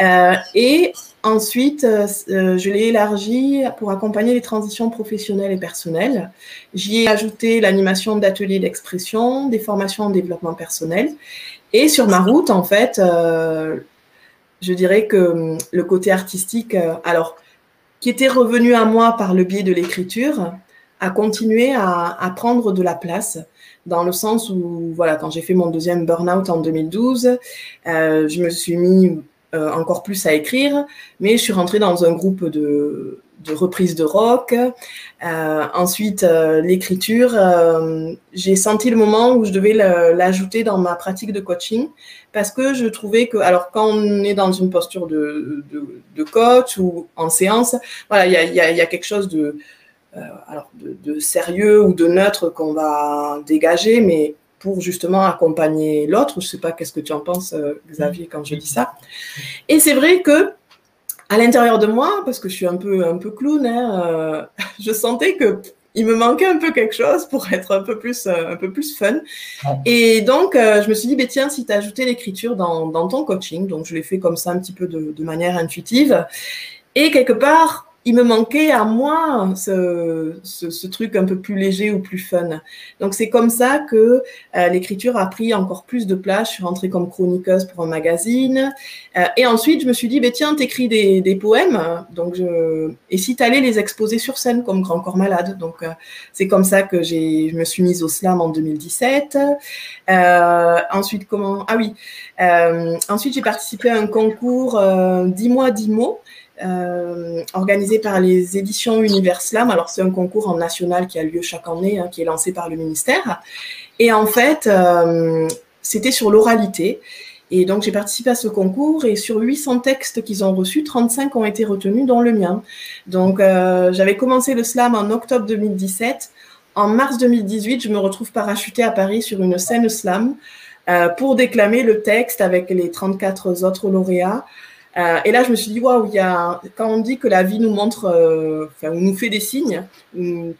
Euh, et ensuite, euh, je l'ai élargi pour accompagner les transitions professionnelles et personnelles. J'y ai ajouté l'animation d'ateliers d'expression, des formations en développement personnel. Et sur ma route, en fait, euh, je dirais que le côté artistique, euh, alors, qui était revenu à moi par le biais de l'écriture, a continué à, à prendre de la place. Dans le sens où, voilà, quand j'ai fait mon deuxième burn-out en deux mille douze, euh, je me suis mis euh, encore plus à écrire, mais je suis rentrée dans un groupe de, de reprises de rock. Euh, ensuite, euh, l'écriture, euh, j'ai senti le moment où je devais l'ajouter dans ma pratique de coaching, parce que je trouvais que, alors quand on est dans une posture de, de, de coach ou en séance, voilà, il y a, y a, y a quelque chose de... Euh, alors de, de sérieux ou de neutre qu'on va dégager, mais pour justement accompagner l'autre. Je ne sais pas qu'est-ce que tu en penses, euh, Xavier, quand je dis ça. Et c'est vrai que à l'intérieur de moi, parce que je suis un peu un peu clown, hein, euh, je sentais que il me manquait un peu quelque chose pour être un peu plus euh, un peu plus fun. Et donc euh, je me suis dit, bah, tiens, si tu as ajouté l'écriture dans dans ton coaching, donc je l'ai fait comme ça un petit peu de, de manière intuitive, et quelque part il me manquait à moi ce, ce, ce truc un peu plus léger ou plus fun. Donc, c'est comme ça que euh, l'écriture a pris encore plus de place. Je suis rentrée comme chroniqueuse pour un magazine. Euh, et ensuite, je me suis dit, bah, tiens, t'écris des, des poèmes. Donc je... Et si t'allais les exposer sur scène comme Grand Corps Malade. Donc, euh, c'est comme ça que j'ai... je me suis mise au slam en deux mille dix-sept. Euh, ensuite, comment... Ah oui. Euh, ensuite, j'ai participé à un concours euh, « Dix mois, dix mots ». Euh, organisé par les éditions Univers Slam. Alors, c'est un concours en national qui a lieu chaque année, hein, qui est lancé par le ministère. Et en fait, euh, c'était sur l'oralité. Et donc, j'ai participé à ce concours, et sur huit cents textes qu'ils ont reçus, trente-cinq ont été retenus, dont le mien. Donc, euh, j'avais commencé le slam en octobre deux mille dix-sept. En mars deux mille dix-huit, je me retrouve parachutée à Paris sur une scène slam euh, pour déclamer le texte avec les trente-quatre autres lauréats. Euh, et là, je me suis dit, waouh, il y a, quand on dit que la vie nous montre, euh, enfin, nous fait des signes, ou,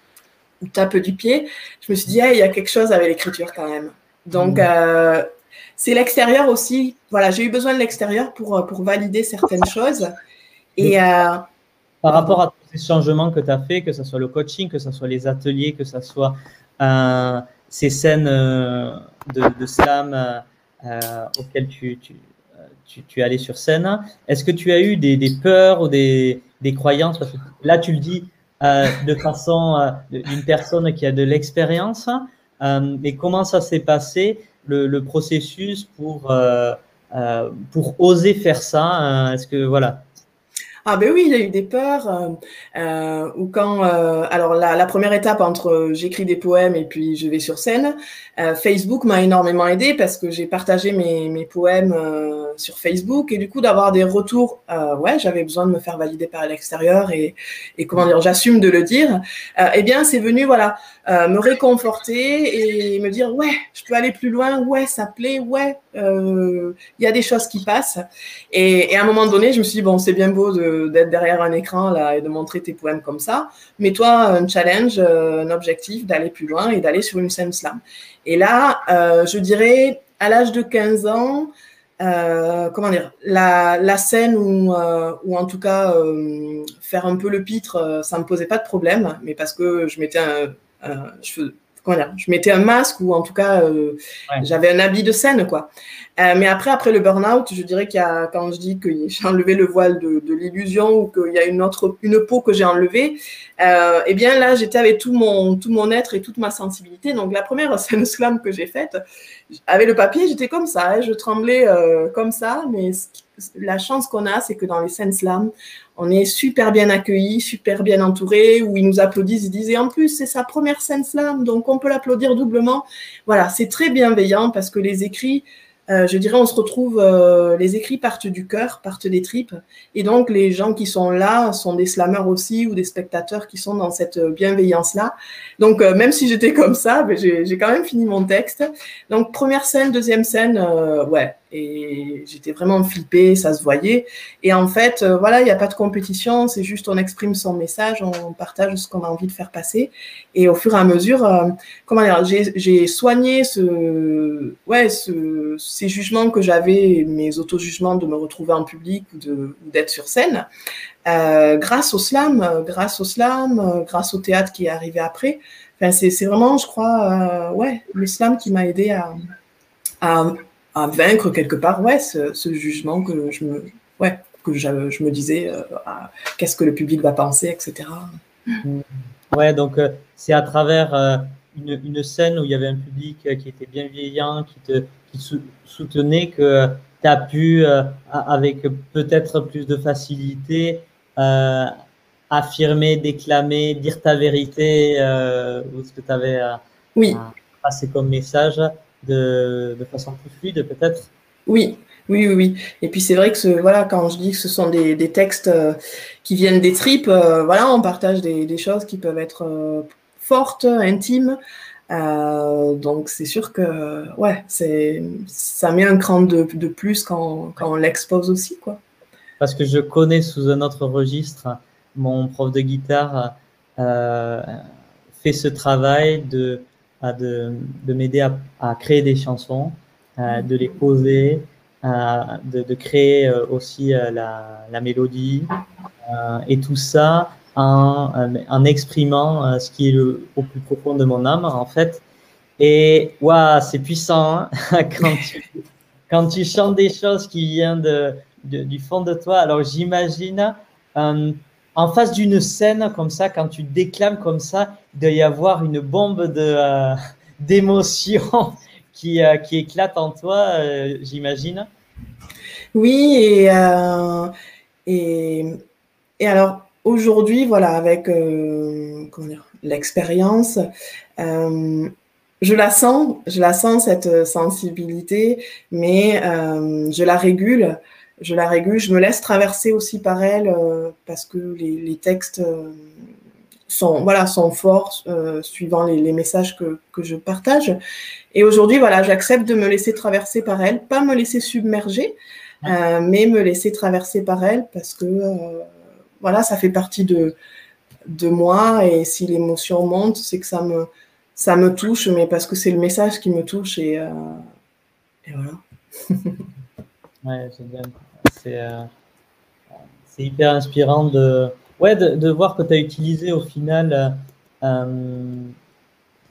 ou tape du pied, je me suis dit, ah, il y a quelque chose avec l'écriture quand même. Donc, euh, c'est l'extérieur aussi. Voilà, j'ai eu besoin de l'extérieur pour, pour valider certaines choses. Et, euh, par rapport à tous ces changements que tu as fait, que ce soit le coaching, que ce soit les ateliers, que ce soit euh, ces scènes euh, de, de slam euh, auxquelles tu... tu... Tu, tu es allé sur scène. Est-ce que tu as eu des, des peurs ou des, des croyances? Parce que là, tu le dis euh, de façon euh, d'une personne qui a de l'expérience. Euh, mais comment ça s'est passé, le, le processus pour, euh, euh, pour oser faire ça? Est-ce que, voilà. Ah ben oui, il y a eu des peurs. Euh, euh, ou quand, euh, alors la, la première étape entre euh, j'écris des poèmes et puis je vais sur scène, euh, Facebook m'a énormément aidée parce que j'ai partagé mes, mes poèmes euh, sur Facebook, et du coup d'avoir des retours, euh, ouais, j'avais besoin de me faire valider par l'extérieur, et, et comment dire, j'assume de le dire. Euh, eh bien, c'est venu, voilà, euh, me réconforter et me dire, ouais, je peux aller plus loin, ouais, ça plaît, ouais, euh, y a des choses qui passent. Et, et à un moment donné, je me suis dit, bon, c'est bien beau de d'être derrière un écran là et de montrer tes poèmes comme ça, mais toi, un challenge, un objectif d'aller plus loin et d'aller sur une scène slam. Et là, euh, je dirais, à l'âge de quinze ans, euh, comment dire, la, la scène ou euh, en tout cas euh, faire un peu le pitre, ça me posait pas de problème, mais parce que je mettais un, un je, comment dire, je mettais un masque, ou en tout cas euh, ouais. J'avais un habit de scène, quoi. Euh, mais après, après le burn-out, je dirais qu'il y a, quand je dis que j'ai enlevé le voile de, de l'illusion ou qu'il y a une autre, une peau que j'ai enlevée, euh, eh bien là, j'étais avec tout mon, tout mon être et toute ma sensibilité. Donc, la première scène slam que j'ai faite, avec le papier, j'étais comme ça, hein, je tremblais euh, comme ça. Mais la chance qu'on a, c'est que dans les scènes slam, on est super bien accueillis, super bien entourés, où ils nous applaudissent, ils disent, et en plus, c'est sa première scène slam, donc on peut l'applaudir doublement. Voilà, c'est très bienveillant parce que les écrits, euh, je dirais, on se retrouve, euh, les écrits partent du cœur, partent des tripes, et donc les gens qui sont là sont des slameurs aussi ou des spectateurs qui sont dans cette bienveillance-là. Donc, euh, même si j'étais comme ça, ben, j'ai, j'ai quand même fini mon texte. Donc, première scène, deuxième scène, euh, ouais. Et j'étais vraiment flippée, ça se voyait. Et en fait, euh, voilà, il n'y a pas de compétition, c'est juste on exprime son message, on partage ce qu'on a envie de faire passer. Et au fur et à mesure, euh, comment dire, j'ai, j'ai soigné ce, ouais, ce, ces jugements que j'avais, mes auto-jugements de me retrouver en public ou de, d'être sur scène. Euh, grâce au slam, grâce au slam, grâce au théâtre qui est arrivé après. Enfin, c'est, c'est vraiment, je crois, euh, ouais, le slam qui m'a aidée à, à à vaincre quelque part, ouais, ce, ce jugement que je me, ouais, que je, je me disais, euh, à, qu'est-ce que le public va penser, et cetera. Ouais, donc euh, c'est à travers euh, une, une scène où il y avait un public euh, qui était bienveillant, qui te qui sou- soutenait, que tu as pu, euh, avec peut-être plus de facilité, euh, affirmer, déclamer, dire ta vérité, euh, ou ce que tu avais euh, oui. passé comme message. De, de façon plus fluide, peut-être. Oui, oui, oui, oui. Et puis c'est vrai que ce, voilà, quand je dis que ce sont des, des textes euh, qui viennent des tripes, euh, voilà, on partage des, des choses qui peuvent être euh, fortes, intimes. Euh, donc c'est sûr que, ouais, c'est, ça met un cran de, de plus quand, quand on l'expose aussi, quoi. Parce que je connais sous un autre registre, mon prof de guitare euh, fait ce travail de De, de m'aider à, à créer des chansons, euh, de les poser, euh, de, de créer euh, aussi euh, la, la mélodie euh, et tout ça en, en exprimant euh, ce qui est le, au plus profond de mon âme, en fait. Et waouh, c'est puissant, hein, quand, tu, quand tu chantes des choses qui viennent de, de, du fond de toi. Alors j'imagine euh, en face d'une scène comme ça, quand tu déclames comme ça, il doit y avoir une bombe de, euh, d'émotion qui, euh, qui éclate en toi, euh, j'imagine. Oui, et, euh, et, et alors aujourd'hui, voilà, avec euh, comment dire, l'expérience, euh, je la sens, je la sens cette sensibilité, mais euh, je la régule. Je la régule, je me laisse traverser aussi par elle euh, parce que les, les textes euh, sont, voilà, sont forts euh, suivant les, les messages que, que je partage. Et aujourd'hui, voilà, j'accepte de me laisser traverser par elle, pas me laisser submerger, euh, mais me laisser traverser par elle parce que euh, voilà, ça fait partie de, de moi. Et si l'émotion monte, c'est que ça me, ça me touche, mais parce que c'est le message qui me touche. Et, euh, et voilà. Ouais, génial. C'est, euh, c'est hyper inspirant de, ouais, de, de voir que tu as utilisé au final euh,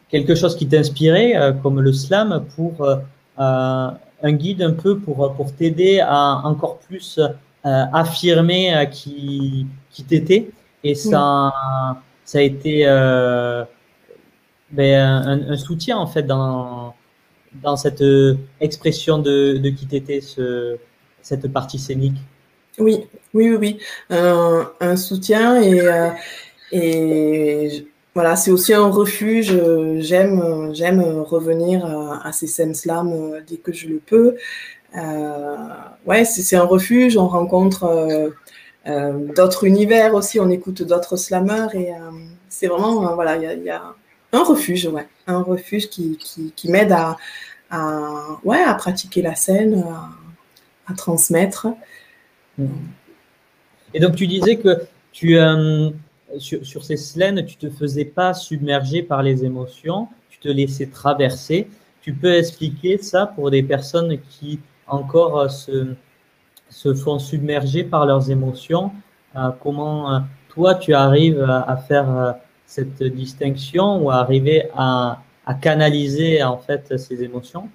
quelque chose qui t'inspirait, euh, comme le slam, pour euh, un guide un peu pour, pour t'aider à encore plus euh, affirmer euh, qui, qui t'étais. Et ça, oui. ça a été euh, ben, un, un soutien en fait dans... dans cette expression de, de qui t'étais, ce, cette partie scénique. Oui, oui, oui, oui. Un, un soutien et, euh, et voilà, c'est aussi un refuge. J'aime, j'aime revenir à, à ces scènes slam dès que je le peux. Euh, ouais, c'est, c'est un refuge. On rencontre euh, euh, d'autres univers aussi, on écoute d'autres slameurs et euh, c'est vraiment, euh, voilà, il y a... Y a un refuge, ouais, un refuge qui, qui, qui m'aide à, à, ouais, à pratiquer la scène, à, à transmettre. Et donc, tu disais que tu, euh, sur, sur ces slams, tu ne te faisais pas submerger par les émotions, tu te laissais traverser. Tu peux expliquer ça pour des personnes qui encore se, se font submerger par leurs émotions? Euh, comment toi, tu arrives à, à faire cette distinction ou à arriver à, à canaliser en fait ces émotions?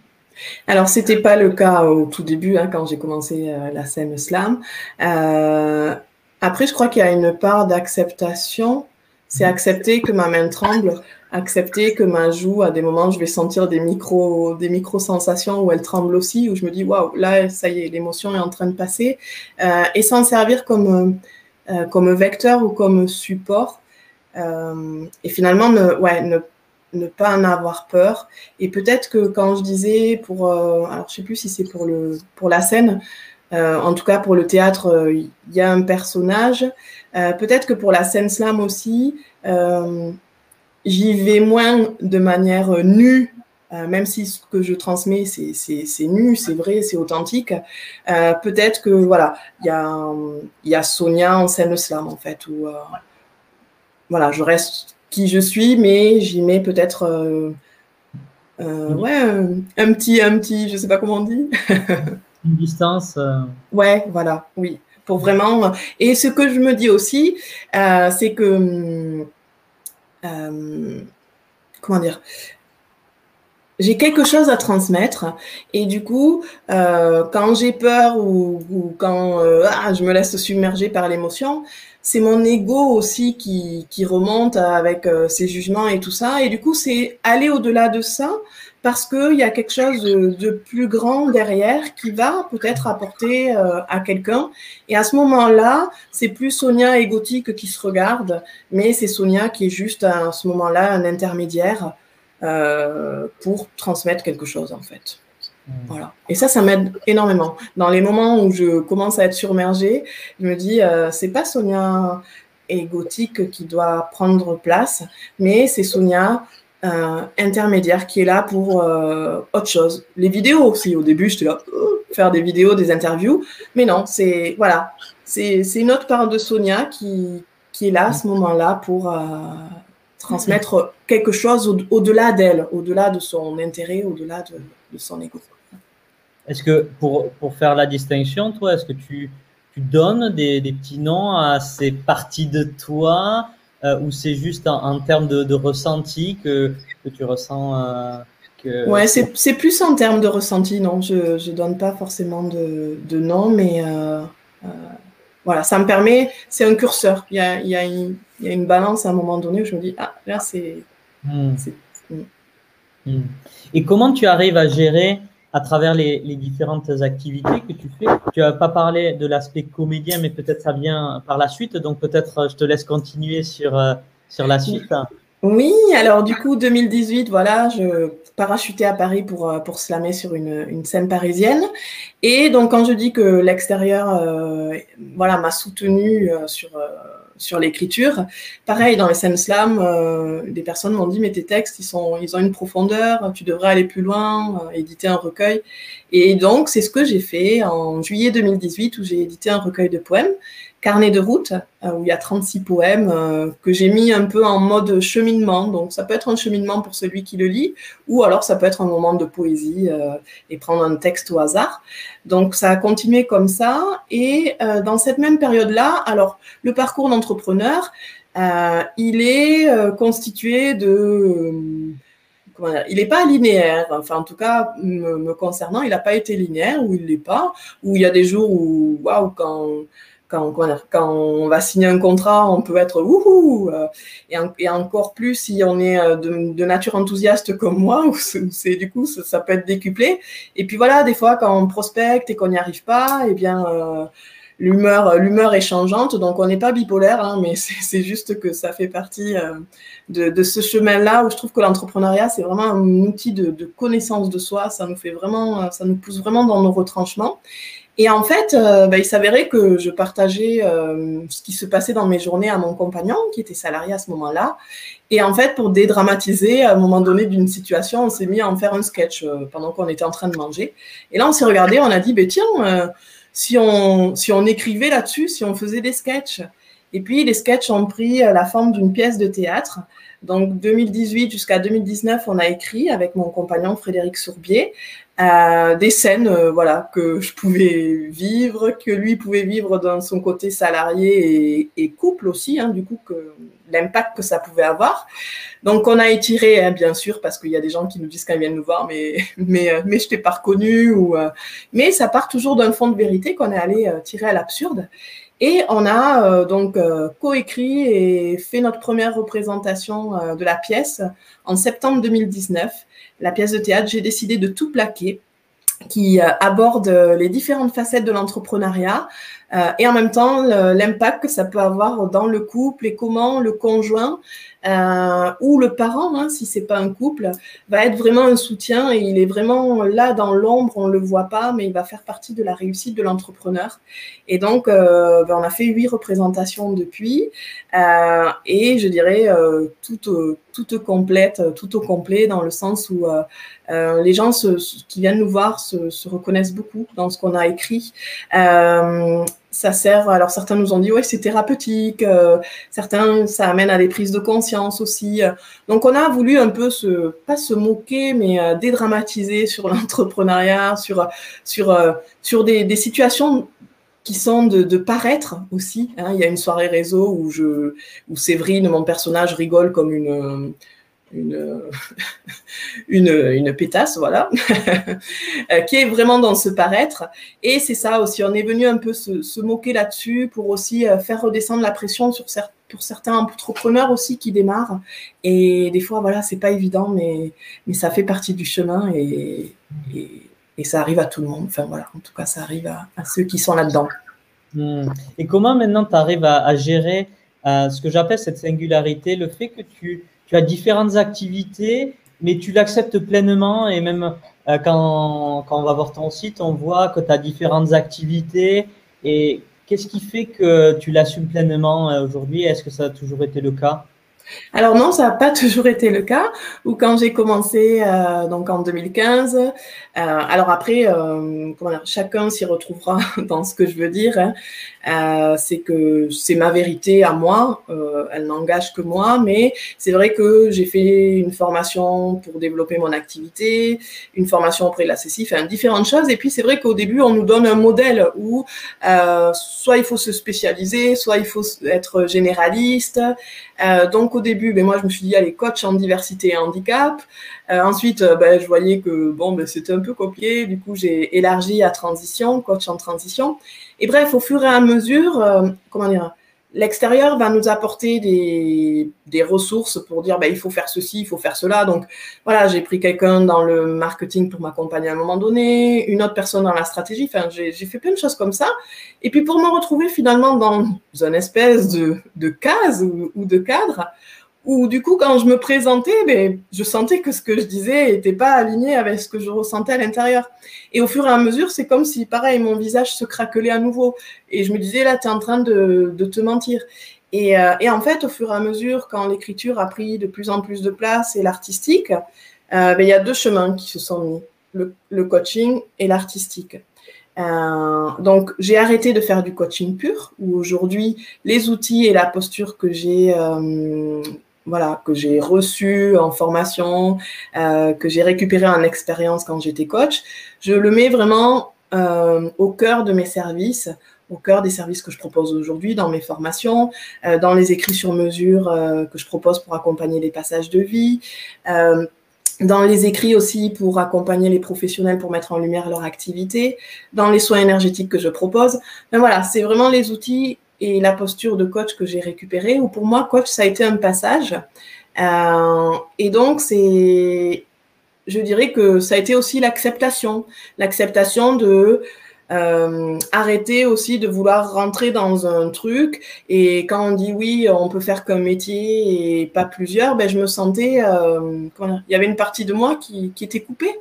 Alors, ce n'était pas le cas au tout début, hein, quand j'ai commencé euh, la scène slam. Euh, après, je crois qu'il y a une part d'acceptation. C'est accepter que ma main tremble, accepter que ma joue, à des moments, je vais sentir des micro, des micro-sensations où elle tremble aussi, où je me dis, waouh, là, ça y est, l'émotion est en train de passer. Euh, et s'en servir comme, euh, comme vecteur ou comme support. Euh, et finalement, ne, ouais, ne pas... ne pas en avoir peur. Et peut-être que quand je disais, pour, euh, alors je ne sais plus si c'est pour, le, pour la scène, euh, en tout cas pour le théâtre, il euh, y a un personnage. Euh, peut-être que pour la scène slam aussi, euh, j'y vais moins de manière euh, nue, euh, même si ce que je transmets, c'est, c'est, c'est nu, c'est vrai, c'est authentique. Euh, peut-être que, voilà, il y a, y a Sonia en scène slam, en fait, où, euh, voilà, je reste... qui je suis, mais j'y mets peut-être euh, euh, ouais, un petit, un petit, je sais pas comment on dit. Une distance. Euh... Ouais, voilà, oui. Pour vraiment... Et ce que je me dis aussi, euh, c'est que... Euh, comment dire ? J'ai quelque chose à transmettre et du coup, euh, quand j'ai peur ou, ou quand euh, ah, je me laisse submerger par l'émotion, c'est mon ego aussi qui, qui remonte avec euh, ses jugements et tout ça. Et du coup, c'est aller au-delà de ça parce qu'il y a quelque chose de, de plus grand derrière qui va peut-être apporter euh, à quelqu'un. Et à ce moment-là, c'est plus Sonia et Gothique qui se regardent, mais c'est Sonia qui est juste à, à ce moment-là un intermédiaire. Euh, pour transmettre quelque chose en fait. Mmh. Voilà. Et ça, ça m'aide énormément. Dans les moments où je commence à être submergée, je me dis, euh, c'est pas Sonia et Gothique qui doit prendre place, mais c'est Sonia euh, intermédiaire qui est là pour euh, autre chose. Les vidéos aussi. Au début, j'étais là, oh, faire des vidéos, des interviews. Mais non, c'est voilà, c'est, c'est une autre part de Sonia qui, qui est là à ce moment-là pour... Euh, transmettre quelque chose au- au-delà d'elle, au-delà de son intérêt, au-delà de, de son ego. Est-ce que, pour, pour faire la distinction, toi, est-ce que tu, tu donnes des, des petits noms à ces parties de toi euh, ou c'est juste en, en termes de, de ressenti que, que tu ressens euh, que... Ouais, c'est, c'est plus en termes de ressenti, non. Je ne donne pas forcément de, de nom, mais... Euh, euh... Voilà, ça me permet, c'est un curseur. Il y a, il y a, une, il y a une balance à un moment donné où je me dis, ah, là, c'est... Mmh. c'est, c'est... Mmh. Et comment tu arrives à gérer, à travers les, les différentes activités que tu fais, tu n'as pas parlé de l'aspect comédien, mais peut-être ça vient par la suite, donc peut-être je te laisse continuer sur, sur la suite. Oui, alors du coup, deux mille dix-huit, voilà, je parachutais à Paris pour, pour slammer sur une, une scène parisienne. Et donc, quand je dis que l'extérieur euh, voilà, m'a soutenue sur, euh, sur l'écriture, pareil, dans les scènes slam, euh, des personnes m'ont dit « mais tes textes, ils, sont, ils ont une profondeur, tu devrais aller plus loin, euh, éditer un recueil ». Et donc, c'est ce que j'ai fait en juillet deux mille dix-huit, où j'ai édité un recueil de poèmes, Carnet de route, où il y a trente-six poèmes euh, que j'ai mis un peu en mode cheminement. Donc, ça peut être un cheminement pour celui qui le lit, ou alors ça peut être un moment de poésie euh, et prendre un texte au hasard. Donc, ça a continué comme ça. Et euh, dans cette même période-là, alors, le parcours d'entrepreneur, euh, il est euh, constitué de... Euh, il n'est pas linéaire, enfin en tout cas me, me concernant, il n'a pas été linéaire ou il ne l'est pas, ou il y a des jours où, waouh, quand... Quand, quand on va signer un contrat, on peut être wouhou, et, en, et encore plus si on est de, de nature enthousiaste comme moi, où c'est, où c'est du coup ça, ça peut être décuplé. Et puis voilà, des fois quand on prospecte et qu'on n'y arrive pas, eh bien euh, l'humeur, l'humeur est changeante. Donc on n'est pas bipolaire, hein, mais c'est, c'est juste que ça fait partie euh, de, de ce chemin-là où je trouve que l'entrepreneuriat c'est vraiment un outil de, de connaissance de soi. Ça nous fait vraiment, ça nous pousse vraiment dans nos retranchements. Et en fait, euh, bah, il s'avérait que je partageais euh, ce qui se passait dans mes journées à mon compagnon, qui était salarié à ce moment-là. Et en fait, pour dédramatiser, à un moment donné d'une situation, on s'est mis à en faire un sketch euh, pendant qu'on était en train de manger. Et là, on s'est regardé, on a dit, bah, tiens, euh, si, on, si on écrivait là-dessus, si on faisait des sketchs. Et puis, les sketchs ont pris la forme d'une pièce de théâtre. Donc, deux mille dix-huit jusqu'à deux mille dix-neuf, on a écrit avec mon compagnon Frédéric Sourbier. Euh, euh, des scènes euh, voilà, que je pouvais vivre, que lui pouvait vivre dans son côté salarié et, et couple aussi, hein, du coup, que, l'impact que ça pouvait avoir. Donc, on a étiré, hein, bien sûr, parce qu'il y a des gens qui nous disent quand ils viennent nous voir, mais, mais, euh, mais je t'ai pas reconnu. Ou, euh, mais ça part toujours d'un fond de vérité qu'on est allé euh, tirer à l'absurde. Et on a euh, donc euh, coécrit et fait notre première représentation euh, de la pièce en septembre deux mille dix-neuf, la pièce de théâtre « J'ai décidé de tout plaquer », qui euh, aborde euh, les différentes facettes de l'entrepreneuriat euh, et en même temps le, l'impact que ça peut avoir dans le couple et comment le conjoint euh, ou le parent, hein, si c'est pas un couple, va être vraiment un soutien et il est vraiment là dans l'ombre, on le voit pas, mais il va faire partie de la réussite de l'entrepreneur. Et donc, euh, ben, on a fait huit représentations depuis euh, et je dirais euh, toutes euh, toute complète, tout au complet, dans le sens où euh, euh, les gens se, se, qui viennent nous voir se, se reconnaissent beaucoup dans ce qu'on a écrit. Euh, ça sert, alors certains nous ont dit, ouais, c'est thérapeutique, euh, certains, ça amène à des prises de conscience aussi. Donc, on a voulu un peu se, pas se moquer, mais euh, dédramatiser sur l'entrepreneuriat, sur, sur, euh, sur des, des situations qui sont de, de paraître aussi. Hein. Il y a une soirée réseau où, je, où Séverine, mon personnage, rigole comme une, une, une, une pétasse, voilà, qui est vraiment dans ce paraître. Et c'est ça aussi, on est venu un peu se, se moquer là-dessus pour aussi faire redescendre la pression sur cer- pour certains entrepreneurs aussi qui démarrent. Et des fois, voilà, c'est pas évident, mais, mais ça fait partie du chemin et... et Et ça arrive à tout le monde. Enfin, voilà. En tout cas, ça arrive à, à ceux qui sont là-dedans. Mmh. Et comment maintenant tu arrives à, à gérer euh, ce que j'appelle cette singularité, le fait que tu, tu as différentes activités, mais tu l'acceptes pleinement. Et même euh, quand, quand on va voir ton site, on voit que tu as différentes activités. Et qu'est-ce qui fait que tu l'assumes pleinement euh, aujourd'hui? Est-ce que ça a toujours été le cas? Alors non, ça n'a pas toujours été le cas. Ou quand j'ai commencé euh, donc en deux mille quinze, euh, alors après, euh, comment dire, chacun s'y retrouvera dans ce que je veux dire. Hein. Euh, c'est que c'est ma vérité à moi, euh, elle n'engage que moi, mais c'est vrai que j'ai fait une formation pour développer mon activité, une formation auprès de la C C I, enfin différentes choses. Et puis c'est vrai qu'au début, on nous donne un modèle où euh, soit il faut se spécialiser, soit il faut être généraliste. Euh, donc au début, ben, moi je me suis dit, allez, coach en diversité et handicap. Euh, ensuite, ben, je voyais que bon, ben, c'était un peu compliqué. Du coup, j'ai élargi à transition, coach en transition. Et bref, au fur et à mesure, euh, comment dire, l'extérieur va nous apporter des, des ressources pour dire, ben, il faut faire ceci, il faut faire cela. Donc, voilà, j'ai pris quelqu'un dans le marketing pour m'accompagner à un moment donné, une autre personne dans la stratégie. Enfin, j'ai, j'ai fait plein de choses comme ça. Et puis, pour me retrouver finalement dans une espèce de, de case ou, ou de cadre, où du coup, quand je me présentais, ben, je sentais que ce que je disais n'était pas aligné avec ce que je ressentais à l'intérieur. Et au fur et à mesure, c'est comme si, pareil, mon visage se craquelait à nouveau. Et je me disais, là, tu es en train de, de te mentir. Et, euh, et en fait, au fur et à mesure, quand l'écriture a pris de plus en plus de place et l'artistique, euh, ben, il y a deux chemins qui se sont mis, le, le coaching et l'artistique. Euh, donc, j'ai arrêté de faire du coaching pur, où aujourd'hui, les outils et la posture que j'ai... Euh, Voilà, que j'ai reçu en formation, euh, que j'ai récupéré en expérience quand j'étais coach, je le mets vraiment euh, au cœur de mes services, au cœur des services que je propose aujourd'hui dans mes formations, euh, dans les écrits sur mesure euh, que je propose pour accompagner les passages de vie, euh, dans les écrits aussi pour accompagner les professionnels pour mettre en lumière leur activité, dans les soins énergétiques que je propose. Ben voilà, c'est vraiment les outils et la posture de coach que j'ai récupérée, où pour moi, coach, ça a été un passage. Euh, et donc, c'est, je dirais que ça a été aussi l'acceptation. L'acceptation de euh, arrêter aussi de vouloir rentrer dans un truc. Et quand on dit oui, on peut faire qu'un métier et pas plusieurs, ben, je me sentais... Euh, il y avait une partie de moi qui, qui était coupée.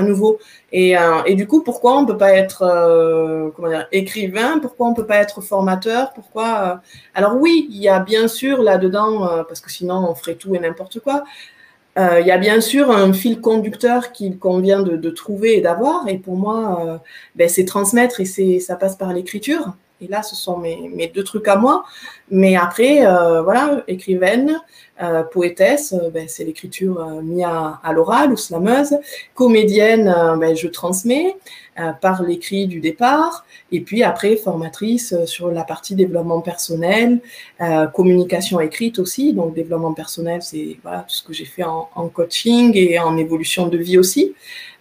À nouveau. Et, euh, et du coup, pourquoi on ne peut pas être euh, comment dire, écrivain? Pourquoi on ne peut pas être formateur? Pourquoi euh... Alors oui, il y a bien sûr là-dedans, euh, parce que sinon on ferait tout et n'importe quoi, euh, il y a bien sûr un fil conducteur qu'il convient de, de trouver et d'avoir. Et pour moi, euh, ben, c'est transmettre et c'est, ça passe par l'écriture. Et là, ce sont mes, mes deux trucs à moi. Mais après, euh, voilà, écrivaine, euh, poétesse, euh, ben, c'est l'écriture euh, mise à, à l'oral ou slameuse. Comédienne, euh, ben, je transmets euh, par l'écrit du départ. Et puis après, formatrice euh, sur la partie développement personnel, euh, communication écrite aussi. Donc, développement personnel, c'est voilà, tout ce que j'ai fait en, en coaching et en évolution de vie aussi.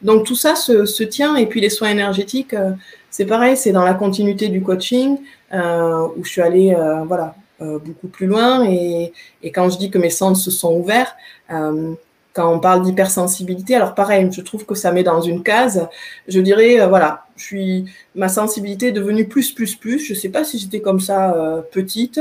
Donc, tout ça se, se tient. Et puis, les soins énergétiques... Euh, c'est pareil, c'est dans la continuité du coaching euh, où je suis allée euh, voilà, euh, beaucoup plus loin. Et, et quand je dis que mes centres se sont ouverts, euh, quand on parle d'hypersensibilité, alors pareil, je trouve que ça met dans une case. Je dirais, euh, voilà, je suis, ma sensibilité est devenue plus, plus, plus. Je ne sais pas si j'étais comme ça euh, petite.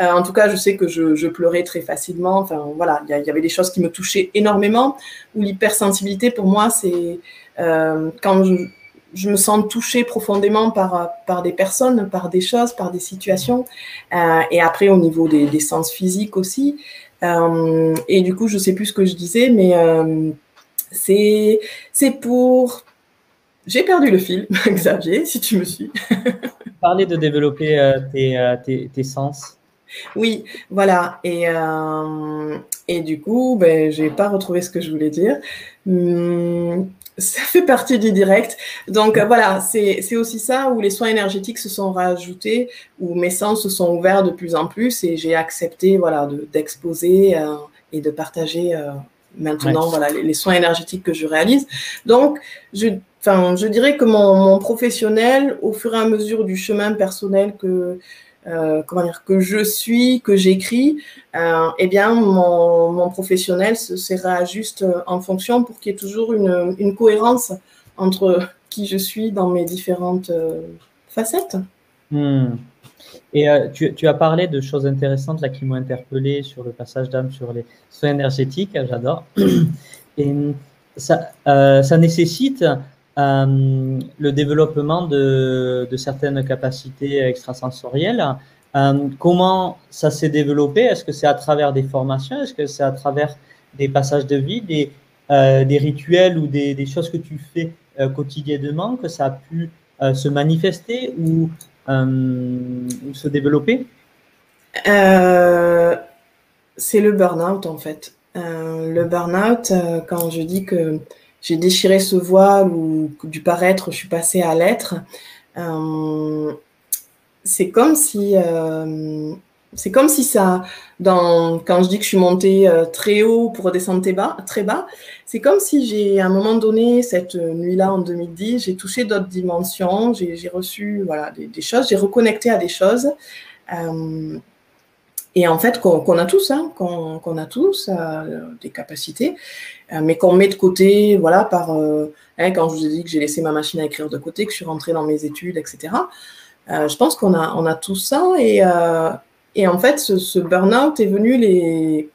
Euh, en tout cas, je sais que je, je pleurais très facilement. Enfin, voilà, il y, y avait des choses qui me touchaient énormément. Où l'hypersensibilité, pour moi, c'est euh, quand je... je me sens touchée profondément par, par des personnes, par des choses, par des situations. Euh, et après, au niveau des, des sens physiques aussi. Euh, et du coup, je ne sais plus ce que je disais, mais euh, c'est pour... J'ai perdu le fil, Xavier, si tu me suis. Tu parlais de développer euh, tes, euh, tes, tes sens. Oui, voilà. Et, euh, et du coup, ben, je n'ai pas retrouvé ce que je voulais dire. Hum... Ça fait partie du direct. Donc, euh, voilà, c'est aussi ça où les soins énergétiques se sont rajoutés, où mes sens se sont ouverts de plus en plus et j'ai accepté voilà, d'exposer de, euh, et de partager euh, maintenant ouais. voilà, les, les soins énergétiques que je réalise. Donc, je, je dirais que mon, mon professionnel, au fur et à mesure du chemin personnel que... Euh, comment dire, que je suis, que j'écris, euh, eh bien, mon, mon professionnel se, se réajuste en fonction pour qu'il y ait toujours une, une cohérence entre qui je suis dans mes différentes euh, facettes. Mmh. Et euh, tu, tu as parlé de choses intéressantes là, qui m'ont interpellée sur le passage d'âme, sur les soins énergétiques, j'adore. Et ça, euh, ça nécessite... Euh, le développement de, de certaines capacités extrasensorielles. Euh, comment ça s'est développé? Est-ce que c'est à travers des formations? Est-ce que c'est à travers des passages de vie, des, euh, des rituels ou des, des choses que tu fais euh, quotidiennement que ça a pu euh, se manifester ou euh, se développer? euh, C'est le burn-out en fait. Euh, le burn-out, euh, quand je dis que j'ai déchiré ce voile ou du paraître, je suis passée à l'être. Euh, c'est comme si, euh, c'est comme si ça, dans, quand je dis que je suis montée euh, très haut pour redescendre très bas, très bas, c'est comme si j'ai, à un moment donné, cette nuit-là en deux mille dix, j'ai touché d'autres dimensions, j'ai reçu voilà, des, des choses, j'ai reconnecté à des choses. Euh, Et en fait, qu'on qu'on a tous, hein, qu'on qu'on a tous euh, des capacités, euh, mais qu'on met de côté, voilà, par... Euh, hein, quand je vous ai dit que j'ai laissé ma machine à écrire de côté, que je suis rentrée dans mes études, et cetera, euh, je pense qu'on a, on a tout ça. Et, euh, et en fait, ce, ce burn-out est venu les...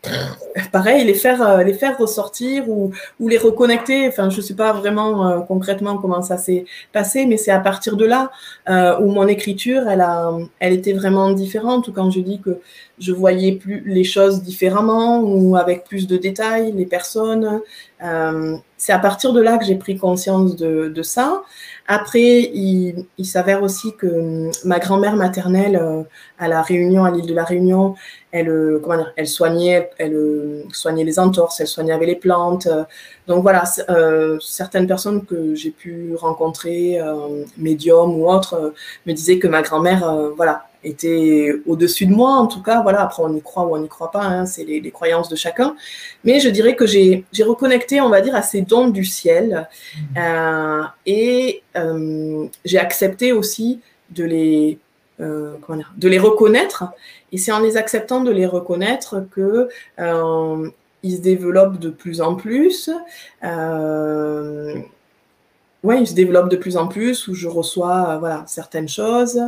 Pareil, les faire, les faire ressortir ou, ou les reconnecter. Enfin, je ne sais pas vraiment euh, concrètement comment ça s'est passé, mais c'est à partir de là euh, où mon écriture, elle, a, elle était vraiment différente. Ou quand je dis que je voyais plus les choses différemment ou avec plus de détails, les personnes. Euh, c'est à partir de là que j'ai pris conscience de, de ça. Après, il, il s'avère aussi que ma grand-mère maternelle euh, à la Réunion, à l'île de la Réunion, elle, euh, comment dire, elle soignait, elle euh, soignait les entorses, elle soignait avec les plantes. Euh, donc voilà, euh, certaines personnes que j'ai pu rencontrer, euh, médiums ou autres, euh, me disaient que ma grand-mère, euh, voilà, était au-dessus de moi, en tout cas, voilà, après on y croit ou on n'y croit pas, hein, c'est les, les croyances de chacun, mais je dirais que j'ai reconnecté, on va dire, à ces dons du ciel, euh, et euh, j'ai accepté aussi de les, euh, comment dire, de les reconnaître, et c'est en les acceptant de les reconnaître que euh, ils se développent de plus en plus, euh, ouais, il se développe de plus en plus, où je reçois euh, voilà, certaines choses,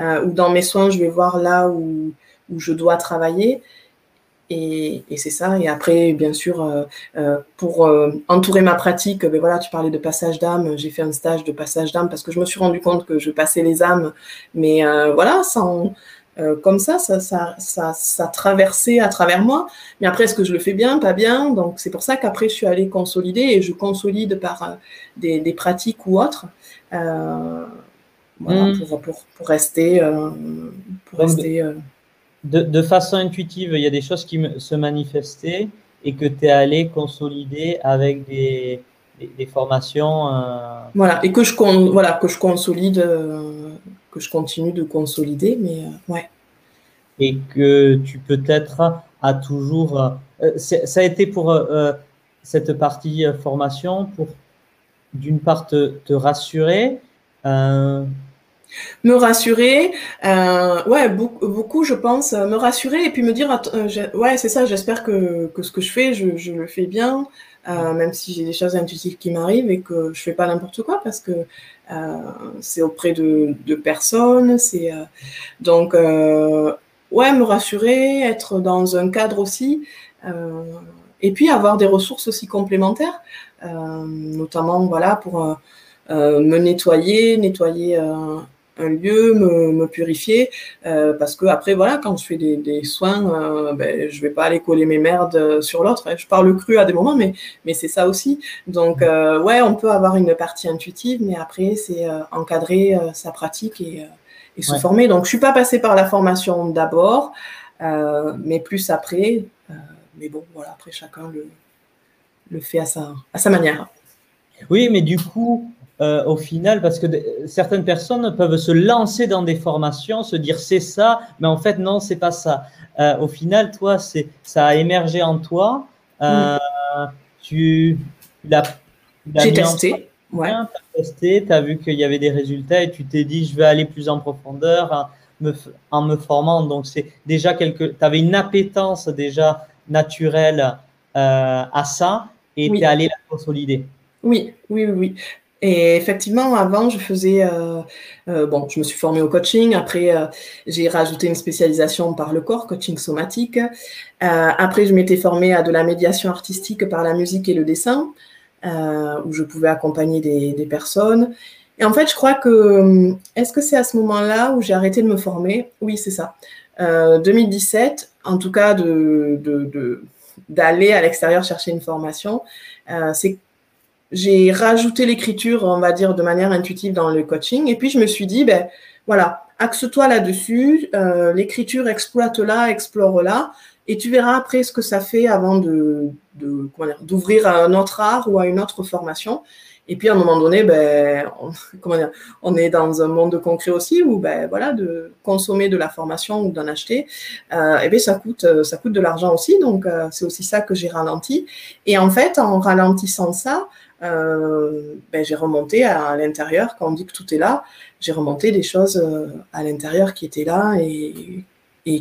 euh, où dans mes soins, je vais voir là où, où je dois travailler. Et, et c'est ça. Et après, bien sûr, euh, euh, pour euh, entourer ma pratique, ben voilà, tu parlais de passage d'âme. J'ai fait un stage de passage d'âme parce que je me suis rendu compte que je passais les âmes. Mais euh, voilà, sans... Euh, comme ça ça, ça, ça, ça traversait à travers moi. Mais après, est-ce que je le fais bien, pas bien? Donc, c'est pour ça qu'après, je suis allée consolider et je consolide par euh, des, des pratiques ou autres. Euh, voilà, mmh. pour, pour, pour rester... Euh, pour Donc, rester euh... de, de façon intuitive, il y a des choses qui se manifestaient et que tu es allé consolider avec des, des, des formations... Euh... Voilà, et que je, con, voilà, que je consolide, euh, que je continue de consolider, mais euh, ouais. Et que tu peut-être as toujours... Euh, ça a été pour euh, cette partie euh, formation, pour d'une part te, te rassurer... Euh... Me rassurer, euh, ouais, beaucoup, beaucoup, je pense, me rassurer et puis me dire, euh, ouais, c'est ça, j'espère que, que ce que je fais, je, je le fais bien, euh, même si j'ai des choses intuitives qui m'arrivent et que je fais pas n'importe quoi parce que euh, c'est auprès de, de personnes, c'est euh, donc, euh, ouais, me rassurer, être dans un cadre aussi, euh, et puis avoir des ressources aussi complémentaires, euh, notamment, voilà, pour euh, euh, me nettoyer, nettoyer. Euh, un lieu, me, me purifier, euh, parce que après, voilà, quand je fais des, des soins, euh, ben, je vais pas aller coller mes merdes sur l'autre, hein. Je parle cru à des moments, mais, mais c'est ça aussi, donc euh, ouais, on peut avoir une partie intuitive, mais après, c'est euh, encadrer euh, sa pratique et, euh, et se ouais. former, donc je suis pas passée par la formation d'abord, euh, mais plus après, euh, mais bon, voilà, après, chacun le, le fait à sa, à sa manière. Oui, mais du coup, Euh, au final, parce que certaines personnes peuvent se lancer dans des formations, se dire c'est ça, mais en fait non, c'est pas ça. Euh, au final, toi, c'est ça a émergé en toi. Euh, mm. Tu, tu l'as. J'ai testé. Ouais. Tu as testé, tu as vu qu'il y avait des résultats et tu t'es dit je vais aller plus en profondeur en me, en me formant. Donc c'est déjà quelque. Tu avais une appétence déjà naturelle euh, à ça et oui. tu es allé la consolider. Oui, oui, oui. oui. Et effectivement, avant, je faisais, euh, euh, bon, je me suis formée au coaching. Après, euh, j'ai rajouté une spécialisation par le corps, coaching somatique. Euh, après, je m'étais formée à de la médiation artistique par la musique et le dessin, euh, où je pouvais accompagner des, des personnes. Et en fait, je crois que, est-ce que c'est à ce moment-là où j'ai arrêté de me former? Oui, c'est ça. Euh, deux mille dix-sept, en tout cas, de, de, de, d'aller à l'extérieur chercher une formation, euh, c'est j'ai rajouté l'écriture, on va dire, de manière intuitive dans le coaching. Et puis, je me suis dit, ben voilà, axe-toi là-dessus, euh, l'écriture, exploite-la, explore-la, et tu verras après ce que ça fait avant de, de, comment dire, d'ouvrir à un autre art ou à une autre formation. Et puis, à un moment donné, ben, on, comment dire, on est dans un monde concret aussi où, ben, voilà, de consommer de la formation ou d'en acheter, euh, eh bien, ça coûte, ça coûte de l'argent aussi. Donc, euh, c'est aussi ça que j'ai ralenti. Et en fait, en ralentissant ça, Euh, ben, j'ai remonté à l'intérieur, quand on dit que tout est là, j'ai remonté des choses euh, à l'intérieur qui étaient là et, et,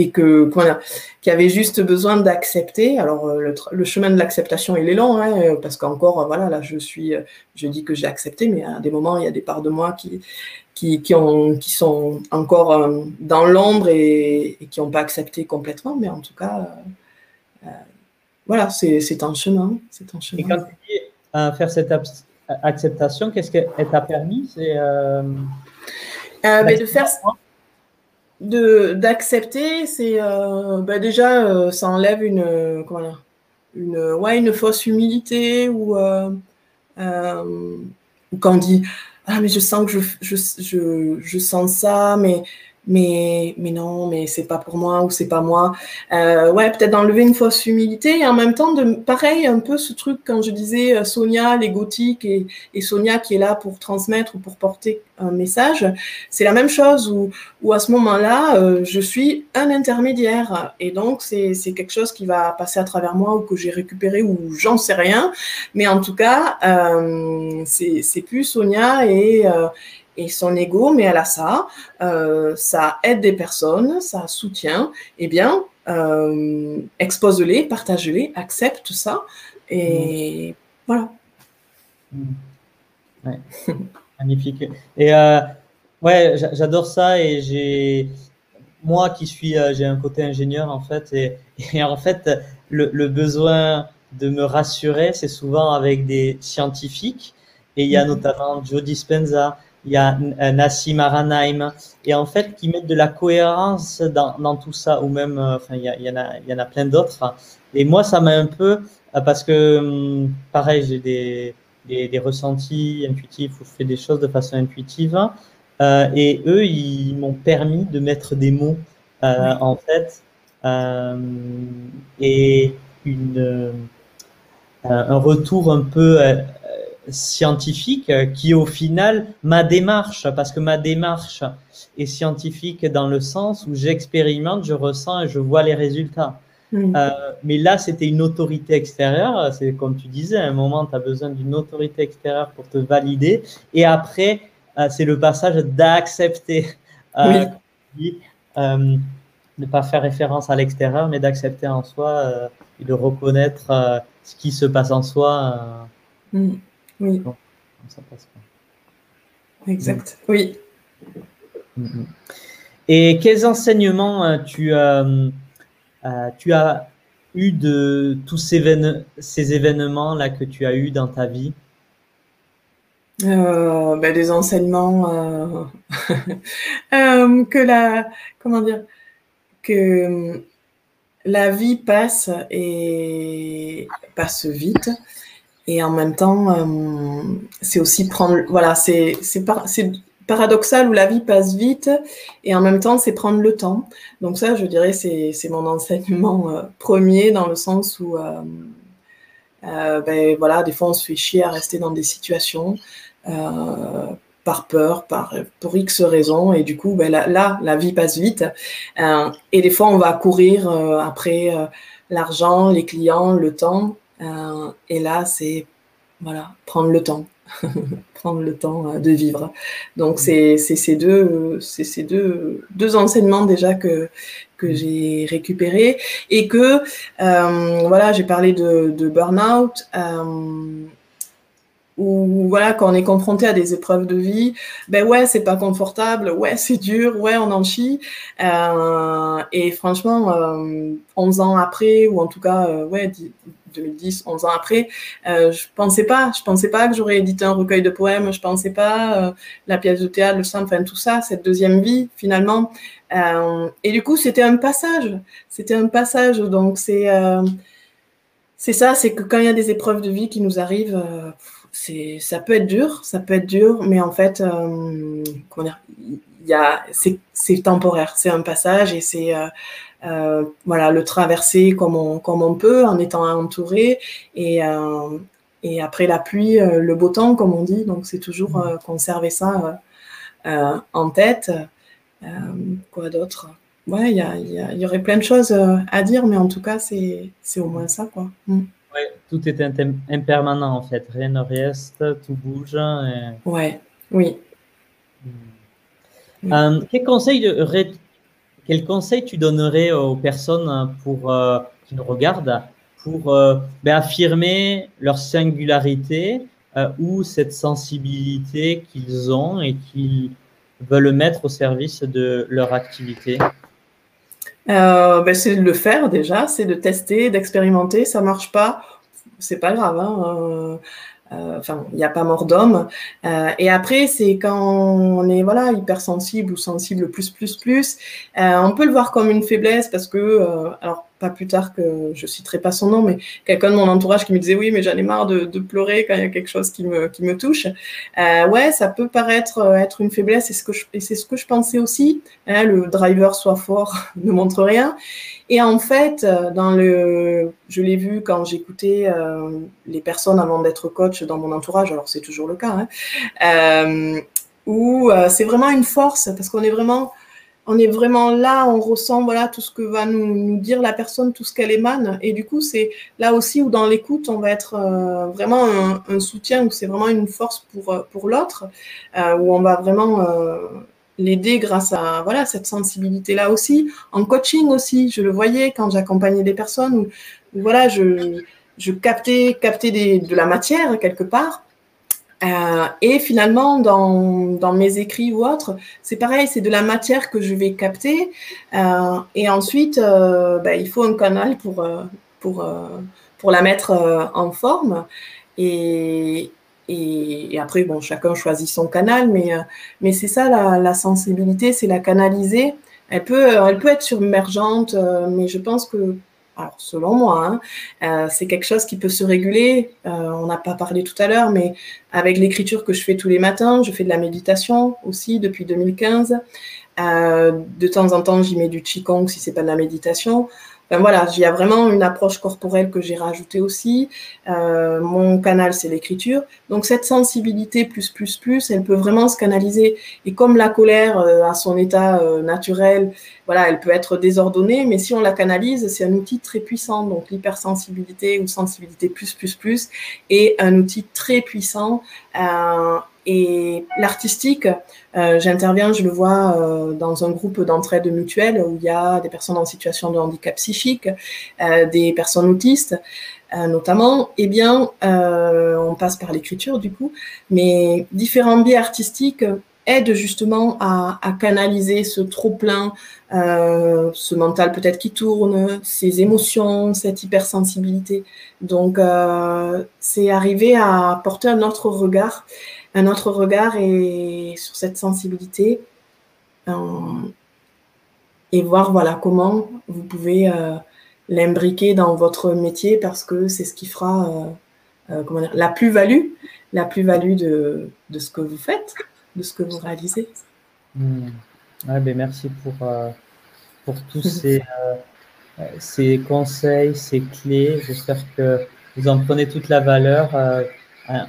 et que, comment dire, qui avaient juste besoin d'accepter. Alors, le, le chemin de l'acceptation, il est long, hein, parce qu'encore, voilà, là, je suis, je dis que j'ai accepté, mais à des moments, il y a des parts de moi qui, qui, qui, ont, qui sont encore euh, dans l'ombre et, et qui n'ont pas accepté complètement, mais en tout cas, euh, euh, voilà, c'est un chemin. C'est un chemin. Et quand tu dis Euh, faire cette acceptation, qu'est-ce qu'elle t'a permis? C'est euh, euh, de faire, de d'accepter, c'est euh, bah déjà euh, ça enlève une comment dire, une ouais une fausse humilité ou euh, euh, quand on dit ah mais je sens que je je je, je sens ça mais Mais, mais non, mais c'est pas pour moi ou c'est pas moi. Euh, ouais, peut-être d'enlever une fausse humilité et en même temps, de, pareil, un peu ce truc quand je disais euh, Sonia, les gothiques et, et Sonia qui est là pour transmettre ou pour porter un message, c'est la même chose où, où à ce moment-là, euh, je suis un intermédiaire et donc c'est quelque chose qui va passer à travers moi ou que j'ai récupéré ou j'en sais rien. Mais en tout cas, euh, c'est plus Sonia et... Euh, et son ego, mais elle a ça, euh, ça aide des personnes, ça soutient, eh bien, euh, expose-les, partage-les, accepte ça, et mmh. voilà. Mmh. Ouais. Magnifique. Et euh, ouais, j'adore ça, et j'ai, moi qui suis, euh, j'ai un côté ingénieur, en fait, et, et en fait, le, le besoin de me rassurer, c'est souvent avec des scientifiques, et il y a mmh. notamment Joe Dispenza, il y a Nassim Haramein, et en fait, qui mettent de la cohérence dans, dans tout ça, ou même, enfin, il y, a, il, y en a, il y en a plein d'autres. Et moi, ça m'a un peu, parce que, pareil, j'ai des, des, des ressentis intuitifs, où je fais des choses de façon intuitive, Euh, et eux, ils m'ont permis de mettre des mots, euh, oui. en fait, euh, et une, euh, un retour un peu euh, scientifique qui, au final, ma démarche, parce que ma démarche est scientifique dans le sens où j'expérimente, je ressens et je vois les résultats. Mmh. Euh, mais là, c'était une autorité extérieure. C'est comme tu disais, à un moment, tu as besoin d'une autorité extérieure pour te valider. Et après, euh, c'est le passage d'accepter. Euh, oui. euh, ne pas faire référence à l'extérieur, mais d'accepter en soi euh, et de reconnaître euh, ce qui se passe en soi. Euh, mmh. Oui. Bon, ça passe pas. Exact. Donc. Oui. Mmh. Et quels enseignements tu as euh, Euh, tu as eu de tous ces, évén ces événements-là que tu as eu dans ta vie? euh, ben, Des enseignements euh... euh, que la... Comment dire? Que la vie passe et passe vite. Et en même temps, euh, c'est aussi prendre... Voilà, c'est par... paradoxal où la vie passe vite et en même temps c'est prendre le temps. Donc ça, je dirais, c'est mon enseignement euh, premier, dans le sens où euh, euh, ben, voilà, des fois on se fait chier à rester dans des situations euh, par peur, par, pour X raisons, et du coup ben, là, là la vie passe vite euh, et des fois on va courir euh, après euh, l'argent, les clients, le temps euh, et là c'est voilà, prendre le temps. Prendre le temps de vivre. Donc, c'est ces deux, ces deux, deux enseignements déjà que, que j'ai récupérés. Et que, euh, voilà, j'ai parlé de, de burn-out, euh, où, voilà, quand on est confronté à des épreuves de vie, ben ouais, c'est pas confortable, ouais, c'est dur, ouais, on en chie. Euh, et franchement, euh, onze ans après, ou en tout cas, euh, ouais, deux mille dix, onze ans après, euh, je pensais pas, je pensais pas que j'aurais édité un recueil de poèmes, je pensais pas, euh, la pièce de théâtre, le chant, enfin tout ça, cette deuxième vie finalement. Euh, et du coup, c'était un passage, c'était un passage. Donc c'est, euh, c'est ça, c'est que quand il y a des épreuves de vie qui nous arrivent, euh, c'est, ça peut être dur, ça peut être dur, mais en fait, euh, comment dire, il y a, c'est, c'est temporaire, c'est un passage et c'est euh, Euh, voilà, le traverser comme on, comme on peut, en étant entouré, et, euh, et après la pluie, euh, le beau temps, comme on dit. Donc c'est toujours euh, conserver ça euh, euh, en tête. Euh, quoi d'autre? Ouais, il y, a, y, a, y aurait plein de choses euh, à dire, mais en tout cas, c'est au moins ça, quoi. Mm. Ouais, tout est impermanent, en fait. Rien ne reste, tout bouge. Et... Ouais, oui. Mm. Mm. Euh, quel conseil de... Quel conseil tu donnerais aux personnes pour, euh, qui nous regardent pour euh, ben affirmer leur singularité euh, ou cette sensibilité qu'ils ont et qu'ils veulent mettre au service de leur activité? euh, ben C'est de le faire déjà, c'est de tester, d'expérimenter. Ça ne marche pas, c'est pas grave. Hein, euh... Enfin, il n'y a pas mort d'homme. Euh, et après, c'est quand on est voilà, hypersensible ou sensible plus, plus, plus, euh, on peut le voir comme une faiblesse parce que, euh, alors pas plus tard que, je ne citerai pas son nom, mais quelqu'un de mon entourage qui me disait « oui, mais j'en ai marre de, de pleurer quand il y a quelque chose qui me, qui me touche euh, ». Ouais, ça peut paraître euh, être une faiblesse, et c'est ce que je pensais aussi. Hein, le driver soit fort, ne montre rien. Et en fait, dans le, je l'ai vu quand j'écoutais euh, les personnes avant d'être coach dans mon entourage, alors c'est toujours le cas, hein, euh, où euh, c'est vraiment une force, parce qu'on est vraiment... on est vraiment là, on ressent voilà, tout ce que va nous, nous dire la personne, tout ce qu'elle émane. Et du coup, c'est là aussi où dans l'écoute, on va être euh, vraiment un, un soutien, où c'est vraiment une force pour, pour l'autre, euh, où on va vraiment euh, l'aider grâce à voilà, cette sensibilité-là aussi. En coaching aussi, je le voyais quand j'accompagnais des personnes, où, où voilà, je, je captais, captais des, de la matière quelque part. Euh, et finalement, dans, dans mes écrits ou autres, c'est pareil, c'est de la matière que je vais capter. Euh, et ensuite, euh, ben, il faut un canal pour, pour, pour la mettre en forme. Et, et, et après, bon, chacun choisit son canal, mais, mais c'est ça la, la sensibilité, c'est la canaliser. Elle peut, elle peut être submergente, mais je pense que alors selon moi, hein, euh, c'est quelque chose qui peut se réguler. Euh, on n'a pas parlé tout à l'heure, mais avec l'écriture que je fais tous les matins, je fais de la méditation aussi depuis deux mille quinze. Euh, de temps en temps, j'y mets du qigong si ce n'est pas de la méditation. Enfin, voilà, il y a vraiment une approche corporelle que j'ai rajoutée aussi. Euh, mon canal, c'est l'écriture. Donc, cette sensibilité plus, plus, plus, elle peut vraiment se canaliser. Et comme la colère euh, à son état euh, naturel, voilà, elle peut être désordonnée, mais si on la canalise, c'est un outil très puissant. Donc, l'hypersensibilité ou sensibilité plus, plus, plus est un outil très puissant. Euh, Et l'artistique, euh, j'interviens, je le vois euh, dans un groupe d'entraide mutuelle où il y a des personnes en situation de handicap psychique, euh, des personnes autistes euh, notamment. Eh bien, euh, on passe par l'écriture du coup, mais différents biais artistiques aident justement à, à canaliser ce trop-plein, euh, ce mental peut-être qui tourne, ces émotions, cette hypersensibilité. Donc, euh, c'est arriver à porter un autre regard un autre regard et sur cette sensibilité euh, et voir voilà, comment vous pouvez euh, l'imbriquer dans votre métier parce que c'est ce qui fera euh, euh, comment dire, la plus-value, la plus-value de, de ce que vous faites, de ce que vous réalisez. Mmh. Ouais, ben merci pour, euh, pour tous ces, euh, ces conseils, ces clés. J'espère que vous en prenez toute la valeur euh,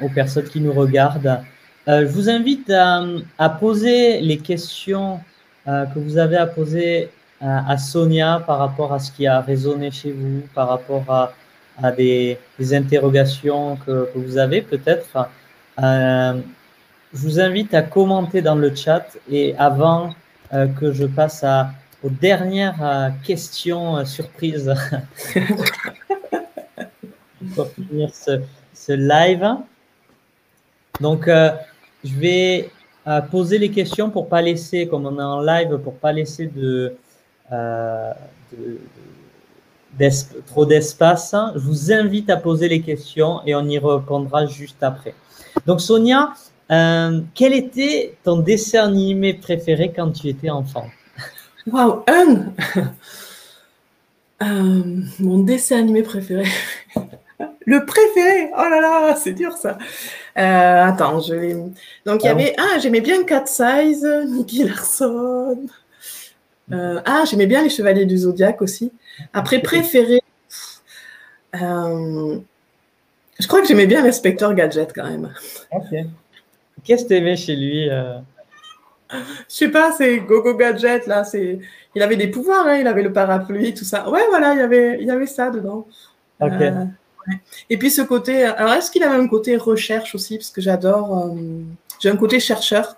aux personnes qui nous regardent. Euh, je vous invite à, à poser les questions euh, que vous avez à poser à, à Sonia par rapport à ce qui a résonné chez vous, par rapport à, à des, des interrogations que, que vous avez peut-être. Euh, je vous invite à commenter dans le chat et avant euh, que je passe à, aux dernières euh, questions euh, surprises pour finir ce... ce live. Donc, euh, je vais euh, poser les questions pour pas laisser, comme on est en live, pour pas laisser de, euh, de trop d'espace. Je vous invite à poser les questions et on y répondra juste après. Donc, Sonia, euh, quel était ton dessin animé préféré quand tu étais enfant? Waouh, un euh, mon dessin animé préféré. Le préféré, oh là là, c'est dur ça. Euh, attends, je vais... Donc il y avait... Ah, j'aimais bien Cat Size, Nicky Larson. Euh, ah, j'aimais bien les Chevaliers du Zodiac aussi. Après, préféré... Euh... Je crois que j'aimais bien l'inspecteur Gadget quand même. Okay. Qu'est-ce que t'aimais chez lui euh... Je sais pas, c'est Gogo Gadget, là. Il avait des pouvoirs, hein, il avait le parapluie, tout ça. Ouais, voilà, il y avait, il y avait ça dedans. Ok. Euh... Et puis ce côté, alors est-ce qu'il avait un côté recherche aussi, parce que j'adore, euh, j'ai un côté chercheur,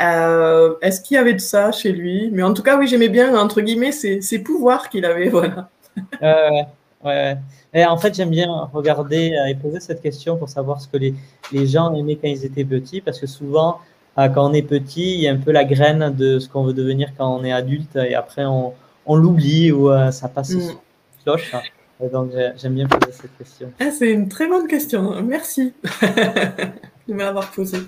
euh, est-ce qu'il y avait de ça chez lui? Mais en tout cas, oui, j'aimais bien, entre guillemets, ces, ces pouvoirs qu'il avait, voilà. Euh, ouais, ouais. Et en fait, j'aime bien regarder et poser cette question pour savoir ce que les, les gens aimaient quand ils étaient petits, parce que souvent, quand on est petit, il y a un peu la graine de ce qu'on veut devenir quand on est adulte, et après, on, on l'oublie ou euh, ça passe sous cloche. Donc, j'aime bien poser cette question. Ah, c'est une très bonne question. Merci de me l'avoir posée.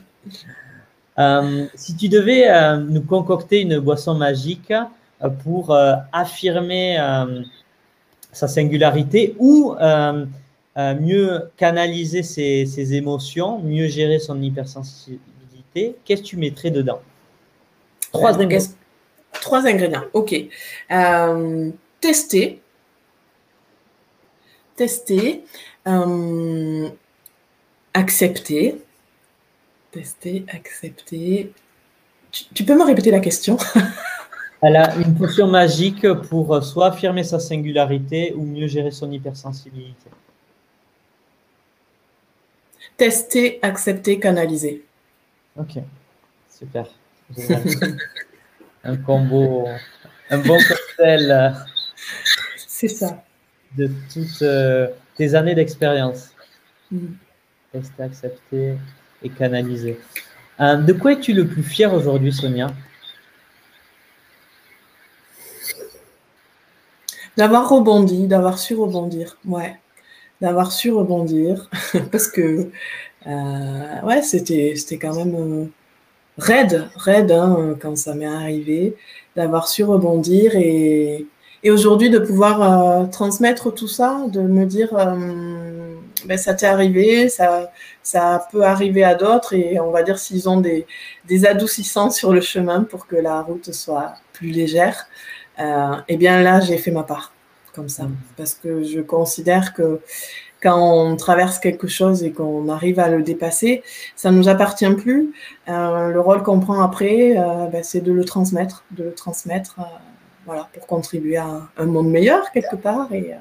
Euh, si tu devais euh, nous concocter une boisson magique euh, pour euh, affirmer euh, sa singularité ou euh, euh, mieux canaliser ses, ses émotions, mieux gérer son hypersensibilité, qu'est-ce que tu mettrais dedans? Trois euh, ingrédients. Trois ingrédients, ok. Euh, tester. Tester, euh, accepter, tester, accepter. Tu, tu peux me répéter la question? Elle a une potion magique pour soit affirmer sa singularité ou mieux gérer son hypersensibilité. Tester, accepter, canaliser. Ok, super. Un combo, un bon cocktail. C'est ça. De toutes euh, tes années d'expérience. Mmh. Tester, accepter et canaliser. Euh, de quoi es-tu le plus fier aujourd'hui, Sonia? D'avoir rebondi, d'avoir su rebondir. Ouais, d'avoir su rebondir. Parce que, euh, ouais, c'était quand même euh, raide, raide hein, quand ça m'est arrivé, d'avoir su rebondir et... Et aujourd'hui, de pouvoir euh, transmettre tout ça, de me dire euh, ben, ça t'est arrivé, ça, ça peut arriver à d'autres, et on va dire s'ils ont des, des adoucissants sur le chemin pour que la route soit plus légère, euh, et bien là, j'ai fait ma part, comme ça. Parce que je considère que quand on traverse quelque chose et qu'on arrive à le dépasser, ça ne nous appartient plus. Euh, le rôle qu'on prend après, euh, ben, c'est de le transmettre, de le transmettre euh, voilà, pour contribuer à un monde meilleur, quelque part, et, euh,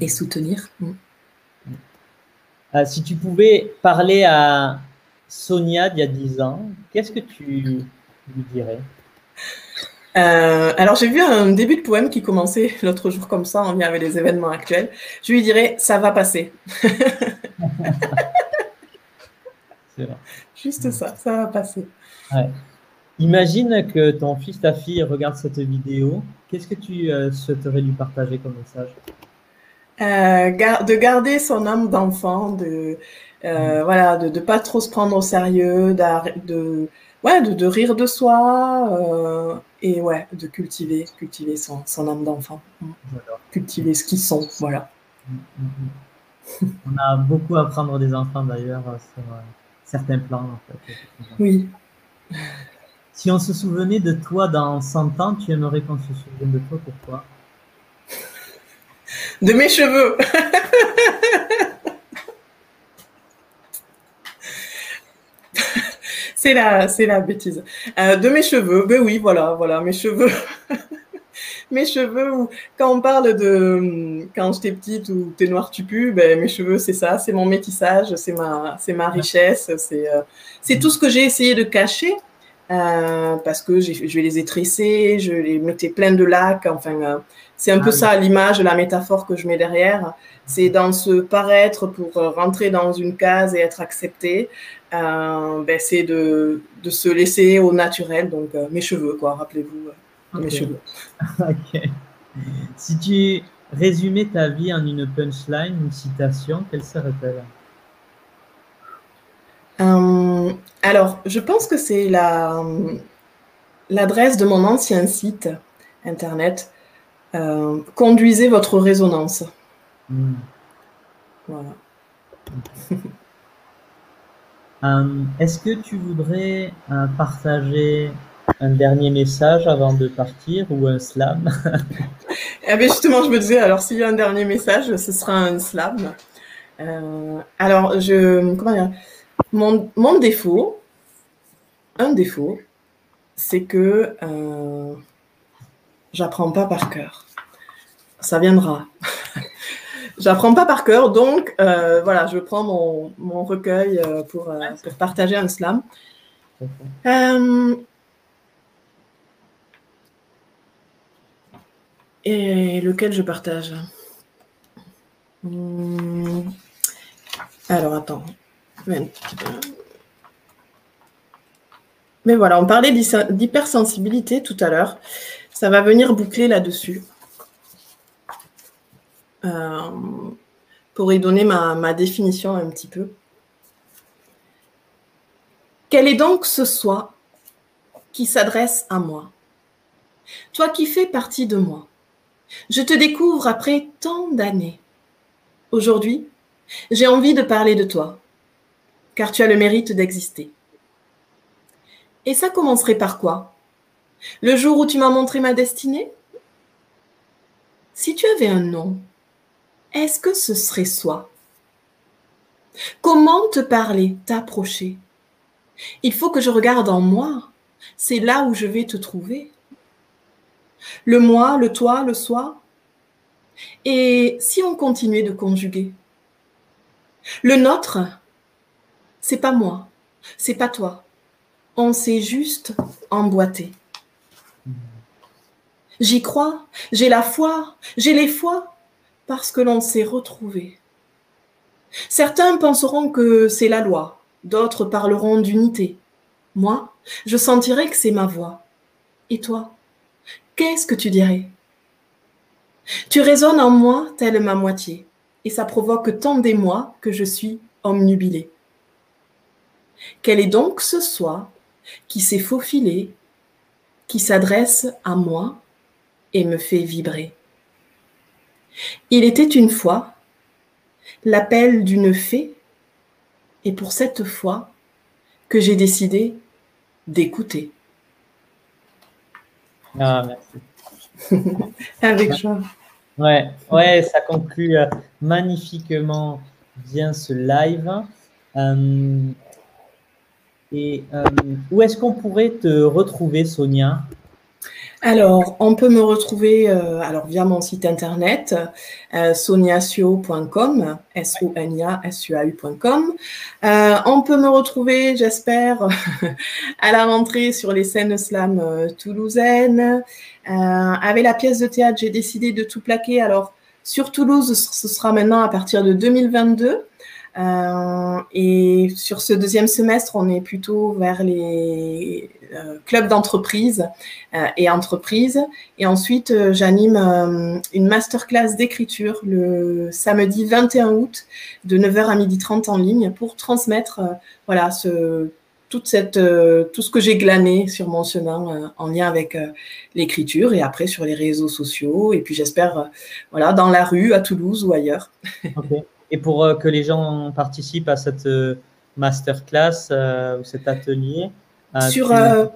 et soutenir. Mm. Euh, si tu pouvais parler à Sonia d'il y a dix ans, qu'est-ce que tu lui dirais ? Euh, alors, j'ai vu un début de poème qui commençait l'autre jour comme ça, en lien avec les événements actuels. Je lui dirais « ça va passer ». C'est vrai. Juste ouais. ça, ça va passer. Ouais. Imagine que ton fils, ta fille regarde cette vidéo. Qu'est-ce que tu euh, souhaiterais lui partager comme message ? euh, gar- De garder son âme d'enfant, de euh, ouais. voilà, de ne pas trop se prendre au sérieux, de... Ouais, de, de rire de soi euh, et ouais, de cultiver, cultiver son, son âme d'enfant. Voilà. Cultiver ce qu'ils sont, voilà. On a beaucoup à apprendre des enfants d'ailleurs sur euh, certains plans. En fait. Oui. Si on se souvenait de toi dans cent ans, tu aimerais qu'on se souvienne de toi, pourquoi ? De mes cheveux. C'est la, c'est la bêtise. Euh, de mes cheveux, ben oui, voilà, voilà, mes cheveux. Mes cheveux, où, quand on parle de quand j'étais petite ou t'es noire, tu pues, ben mes cheveux, c'est ça, c'est mon métissage, c'est ma, c'est ma richesse, c'est, euh, c'est tout ce que j'ai essayé de cacher euh, parce que j'ai, je les ai tressés, je les mettais pleins de lacs, enfin, euh, c'est un ah, peu oui. ça l'image, la métaphore que je mets derrière. C'est dans ce paraître pour rentrer dans une case et être accepté. Euh, ben c'est de, de se laisser au naturel, donc euh, mes cheveux, quoi, rappelez-vous, euh, okay. mes cheveux. Okay. Si tu résumais ta vie en une punchline, une citation, quelle serait-elle ? euh, Alors, je pense que c'est la, l'adresse de mon ancien site internet, euh, conduisez votre résonance. Mmh. Voilà. Okay. Euh, est-ce que tu voudrais euh, partager un dernier message avant de partir ou un slam ? Eh bien justement, je me disais, alors s'il y a un dernier message, ce sera un slam. Euh, alors, je, comment dire, mon, mon défaut, un défaut, c'est que euh, j'apprends pas par cœur. Ça viendra. J'apprends pas par cœur, donc euh, voilà, je prends mon, mon recueil euh, pour, euh, pour partager un slam. Euh, et lequel je partage ? hum, Alors, attends. Mais voilà, on parlait d'hypersensibilité tout à l'heure. Ça va venir boucler là-dessus. Euh, pour y donner ma, ma définition un petit peu. Quel est donc ce soi qui s'adresse à moi ? Toi qui fais partie de moi, je te découvre après tant d'années. Aujourd'hui, j'ai envie de parler de toi, car tu as le mérite d'exister. Et ça commencerait par quoi ? Le jour où tu m'as montré ma destinée ? Si tu avais un nom, est-ce que ce serait soi ? Comment te parler, t'approcher ? Il faut que je regarde en moi, c'est là où je vais te trouver. Le moi, le toi, le soi. Et si on continuait de conjuguer ? Le nôtre, c'est pas moi, c'est pas toi. On s'est juste emboîté. J'y crois, j'ai la foi, j'ai les foi. Parce que l'on s'est retrouvé. Certains penseront que c'est la loi, d'autres parleront d'unité. Moi, je sentirai que c'est ma voix. Et toi, qu'est-ce que tu dirais ? Tu résonnes en moi telle ma moitié, et ça provoque tant d'émoi que je suis omnubilée. Quel est donc ce soi qui s'est faufilé, qui s'adresse à moi, et me fait vibrer. Il était une fois l'appel d'une fée, et pour cette fois que j'ai décidé d'écouter. Ah, merci. Avec joie. Ouais, ouais, ça conclut magnifiquement bien ce live. Euh, et euh, où est-ce qu'on pourrait te retrouver, Sonia ? Alors, on peut me retrouver euh, alors, via mon site internet, euh, sonia suo point com, S O N I A S U A U point com. Euh, on peut me retrouver, j'espère, à la rentrée sur les scènes slam euh, toulousaines. Euh, avec la pièce de théâtre, j'ai décidé de tout plaquer. Alors, sur Toulouse, ce sera maintenant à partir de deux mille vingt-deux. Euh, et sur ce deuxième semestre, on est plutôt vers les euh, clubs d'entreprise euh, et entreprises. Et ensuite, euh, j'anime euh, une masterclass d'écriture le samedi vingt et un août de neuf heures à midi trente en ligne pour transmettre euh, voilà, ce, toute cette, euh, tout ce que j'ai glané sur mon chemin euh, en lien avec euh, l'écriture et après sur les réseaux sociaux. Et puis j'espère euh, voilà, dans la rue, à Toulouse ou ailleurs. Okay. Et pour que les gens participent à cette masterclass euh, ou cet atelier euh, sur, tu... euh,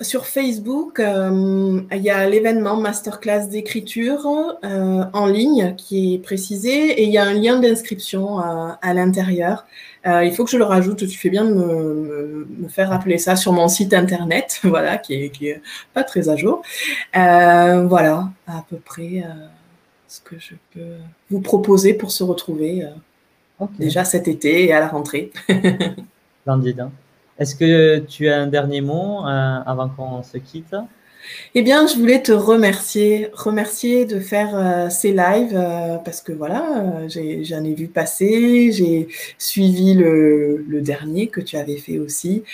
sur Facebook, euh, il y a l'événement masterclass d'écriture euh, en ligne qui est précisé et il y a un lien d'inscription euh, à l'intérieur. Euh, il faut que je le rajoute, tu fais bien de me, me, me faire rappeler ça sur mon site internet, voilà, qui n'est qui est pas très à jour. Euh, voilà, à peu près... Euh... ce que je peux vous proposer pour se retrouver euh, okay. déjà cet été et à la rentrée. Splendide. Est-ce que tu as un dernier mot euh, avant qu'on se quitte? Eh bien, je voulais te remercier, remercier de faire euh, ces lives euh, parce que voilà, euh, j'ai, j'en ai vu passer, j'ai suivi le, le dernier que tu avais fait aussi.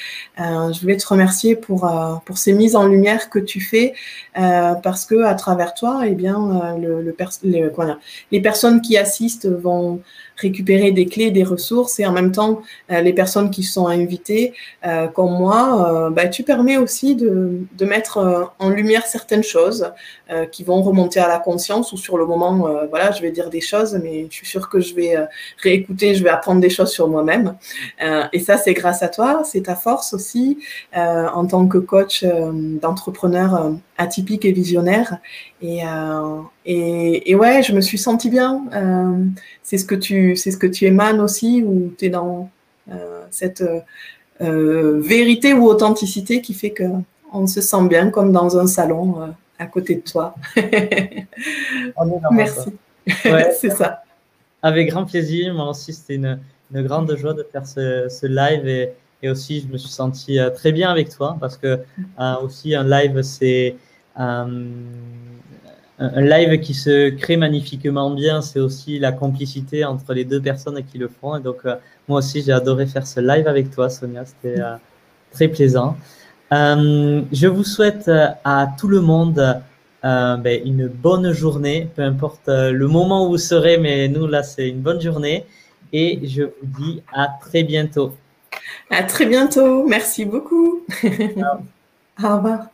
Euh, je voulais te remercier pour, euh, pour ces mises en lumière que tu fais euh, parce que à travers toi, eh bien, euh, le, le pers- les, voilà, les personnes qui assistent vont récupérer des clés, des ressources et en même temps, euh, les personnes qui sont invitées euh, comme moi, euh, bah, tu permets aussi de, de mettre euh, en lumière certaines choses euh, qui vont remonter à la conscience ou sur le moment, euh, voilà, je vais dire des choses, mais je suis sûre que je vais euh, réécouter, je vais apprendre des choses sur moi-même. Euh, et ça, c'est grâce à toi, c'est ta force aussi euh, en tant que coach euh, d'entrepreneur euh, atypique et visionnaire. Et, euh, et, et ouais, je me suis sentie bien. Euh, c'est ce que tu, c'est ce que tu émanes aussi, où tu es dans euh, cette euh, vérité ou authenticité qui fait que on se sent bien comme dans un salon euh, à côté de toi. Merci. Ouais, c'est ça. Avec grand plaisir. Moi aussi, c'était une, une grande joie de faire ce, ce live et, et aussi, je me suis sentie euh, très bien avec toi parce que euh, aussi un live, c'est euh, un live qui se crée magnifiquement bien. C'est aussi la complicité entre les deux personnes qui le font. Et donc, euh, moi aussi, j'ai adoré faire ce live avec toi, Sonia. C'était euh, très plaisant. Euh, je vous souhaite à tout le monde euh, ben, une bonne journée, peu importe le moment où vous serez, mais nous, là, c'est une bonne journée. Et je vous dis à très bientôt. À très bientôt. Merci beaucoup. Au revoir.